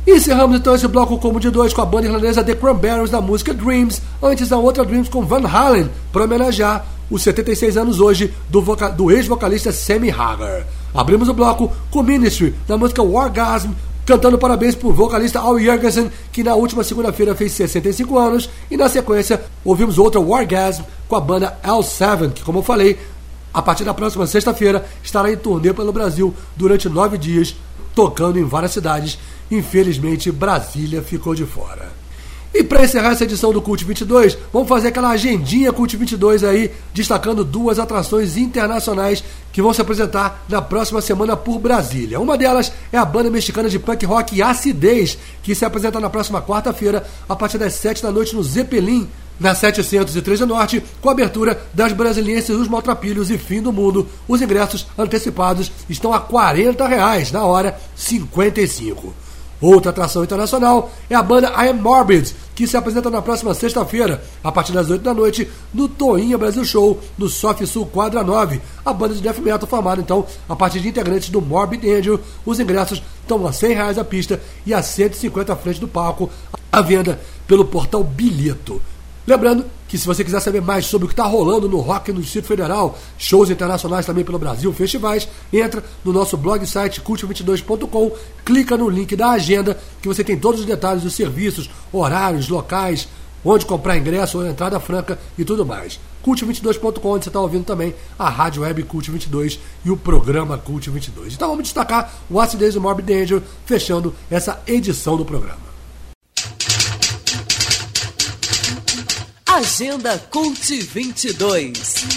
E encerramos então esse bloco Comum de Dois com a banda irlandesa The Cranberries na música Dreams, antes da outra Dreams com Van Halen, para homenagear os 76 anos hoje do ex-vocalista Sammy Hagar. Abrimos o bloco com Ministry na música Wargasm, cantando parabéns pro vocalista Al Jurgensen, que na última segunda-feira fez 65 anos, e na sequência ouvimos outra Wargasm com a banda L7, que, como eu falei, a partir da próxima sexta-feira estará em turnê pelo Brasil durante 9 dias, tocando em várias cidades. Infelizmente, Brasília ficou de fora. E para encerrar essa edição do Cult 22, vamos fazer aquela agendinha Cult 22 aí, destacando 2 atrações internacionais que vão se apresentar na próxima semana por Brasília. Uma delas é a banda mexicana de punk rock Acidez, que se apresenta na próxima quarta-feira, a partir das 7 da noite no Zeppelin, na 703 do Norte, com a abertura das Brasilienses Os Maltrapilhos e Fim do Mundo. Os ingressos antecipados estão a R$40, na hora 55. Outra atração internacional é a banda I Am Morbid, que se apresenta na próxima sexta-feira, a partir das 8 da noite, no Toinha Brasil Show, no Sof Sul Quadra 9. A banda de death metal formada, então, a partir de integrantes do Morbid Angel. Os ingressos estão a R$100 a pista e a R$150 à frente do palco, à venda pelo portal Bilheto. Lembrando que, se você quiser saber mais sobre o que está rolando no rock no Distrito Federal, shows internacionais também pelo Brasil, festivais, entra no nosso blog site cult22.com, clica no link da agenda, que você tem todos os detalhes dos serviços, horários, locais, onde comprar ingresso, entrada franca e tudo mais. Cult22.com, onde você está ouvindo também a Rádio Web Cult 22 e o programa Cult 22. Então vamos destacar o Acidez do Morbid Angel, fechando essa edição do programa. Agenda Cult 22.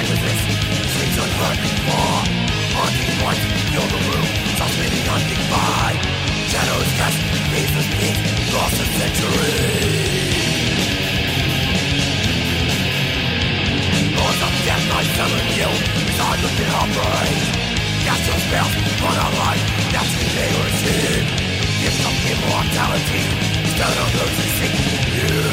eyewitness, seems unheard before. Haunting lights fill the room, something hunting by. Shadows cast pieces deep, lost a century. Lords of death, night, seven guilt, reside within our brains. Cast your spells on our life, that's what they receive. Gifts of immortality, instead of those who seek you.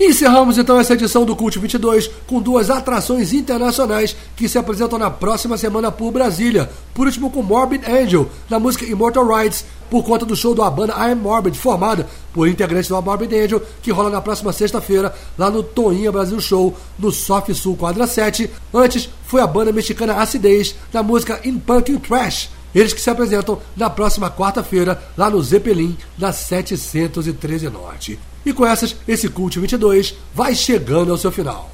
Encerramos então essa edição do Cult 22 com duas atrações internacionais que se apresentam na próxima semana por Brasília. Por último, com Morbid Angel, na música Immortal Rights, por conta do show da banda I Am Morbid, formada por integrantes da Morbid Angel, que rola na próxima sexta-feira, lá no Toinha Brasil Show, no Soft Sul Quadra 7. Antes, foi a banda mexicana Acidez, na música In Punk and Trash. Eles que se apresentam na próxima quarta-feira, lá no Zeppelin, na 713 Norte. E com essas, esse Cult 22 vai chegando ao seu final.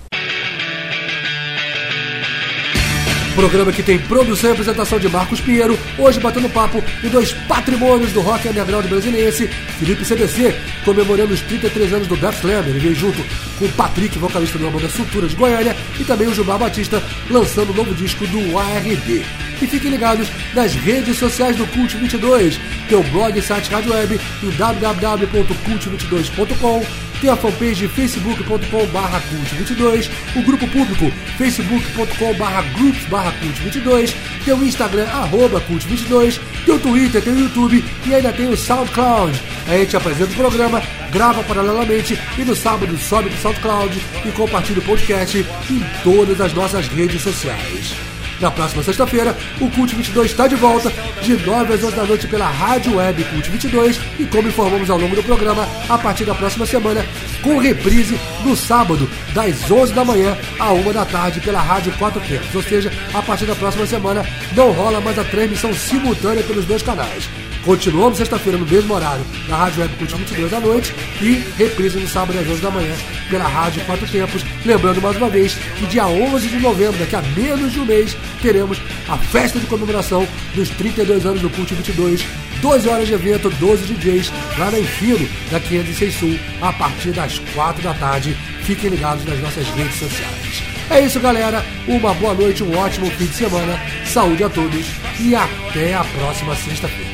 Programa que tem produção e apresentação de Marcos Pinheiro, hoje batendo papo e dois patrimônios do rock underground brasileiro, Felipe CDC, comemorando os 33 anos do Death Slam. Ele veio junto com o Patrick, vocalista da banda Sutura de Goiânia, e também o Gilmar Batista, lançando o novo disco do ARD. E fiquem ligados nas redes sociais do Cult 22, tem o blog e site Rádio Web em www.cult22.com, tem a fanpage facebook.com/cult22, o grupo público facebook.com/groups/cult22, tem o Instagram @cult22, tem o Twitter, tem o YouTube e ainda tem o SoundCloud. A gente apresenta o programa, grava paralelamente e no sábado sobe pro SoundCloud e compartilha o podcast em todas as nossas redes sociais. Na próxima sexta-feira, o Cult 22 está de volta, de 9 às 11 da noite pela Rádio Web Cult 22, e como informamos ao longo do programa, a partir da próxima semana com reprise no sábado, das 11 da manhã à 1 da tarde, pela Rádio Quatro Tempos. Ou seja, a partir da próxima semana não rola mais a transmissão simultânea pelos dois canais. Continuamos sexta-feira no mesmo horário na Rádio Web Cult 22 da noite e reprise no sábado às 11 da manhã pela Rádio Quatro Tempos. Lembrando mais uma vez que dia 11 de novembro, daqui a menos de um mês, teremos a festa de comemoração dos 32 anos do Cult 22. 12 horas de evento, 12 DJs, lá na Enfino, da 506 Sul, a partir das 4 da tarde. Fiquem ligados nas nossas redes sociais. É isso, galera. Uma boa noite, um ótimo fim de semana. Saúde a todos e até a próxima sexta-feira.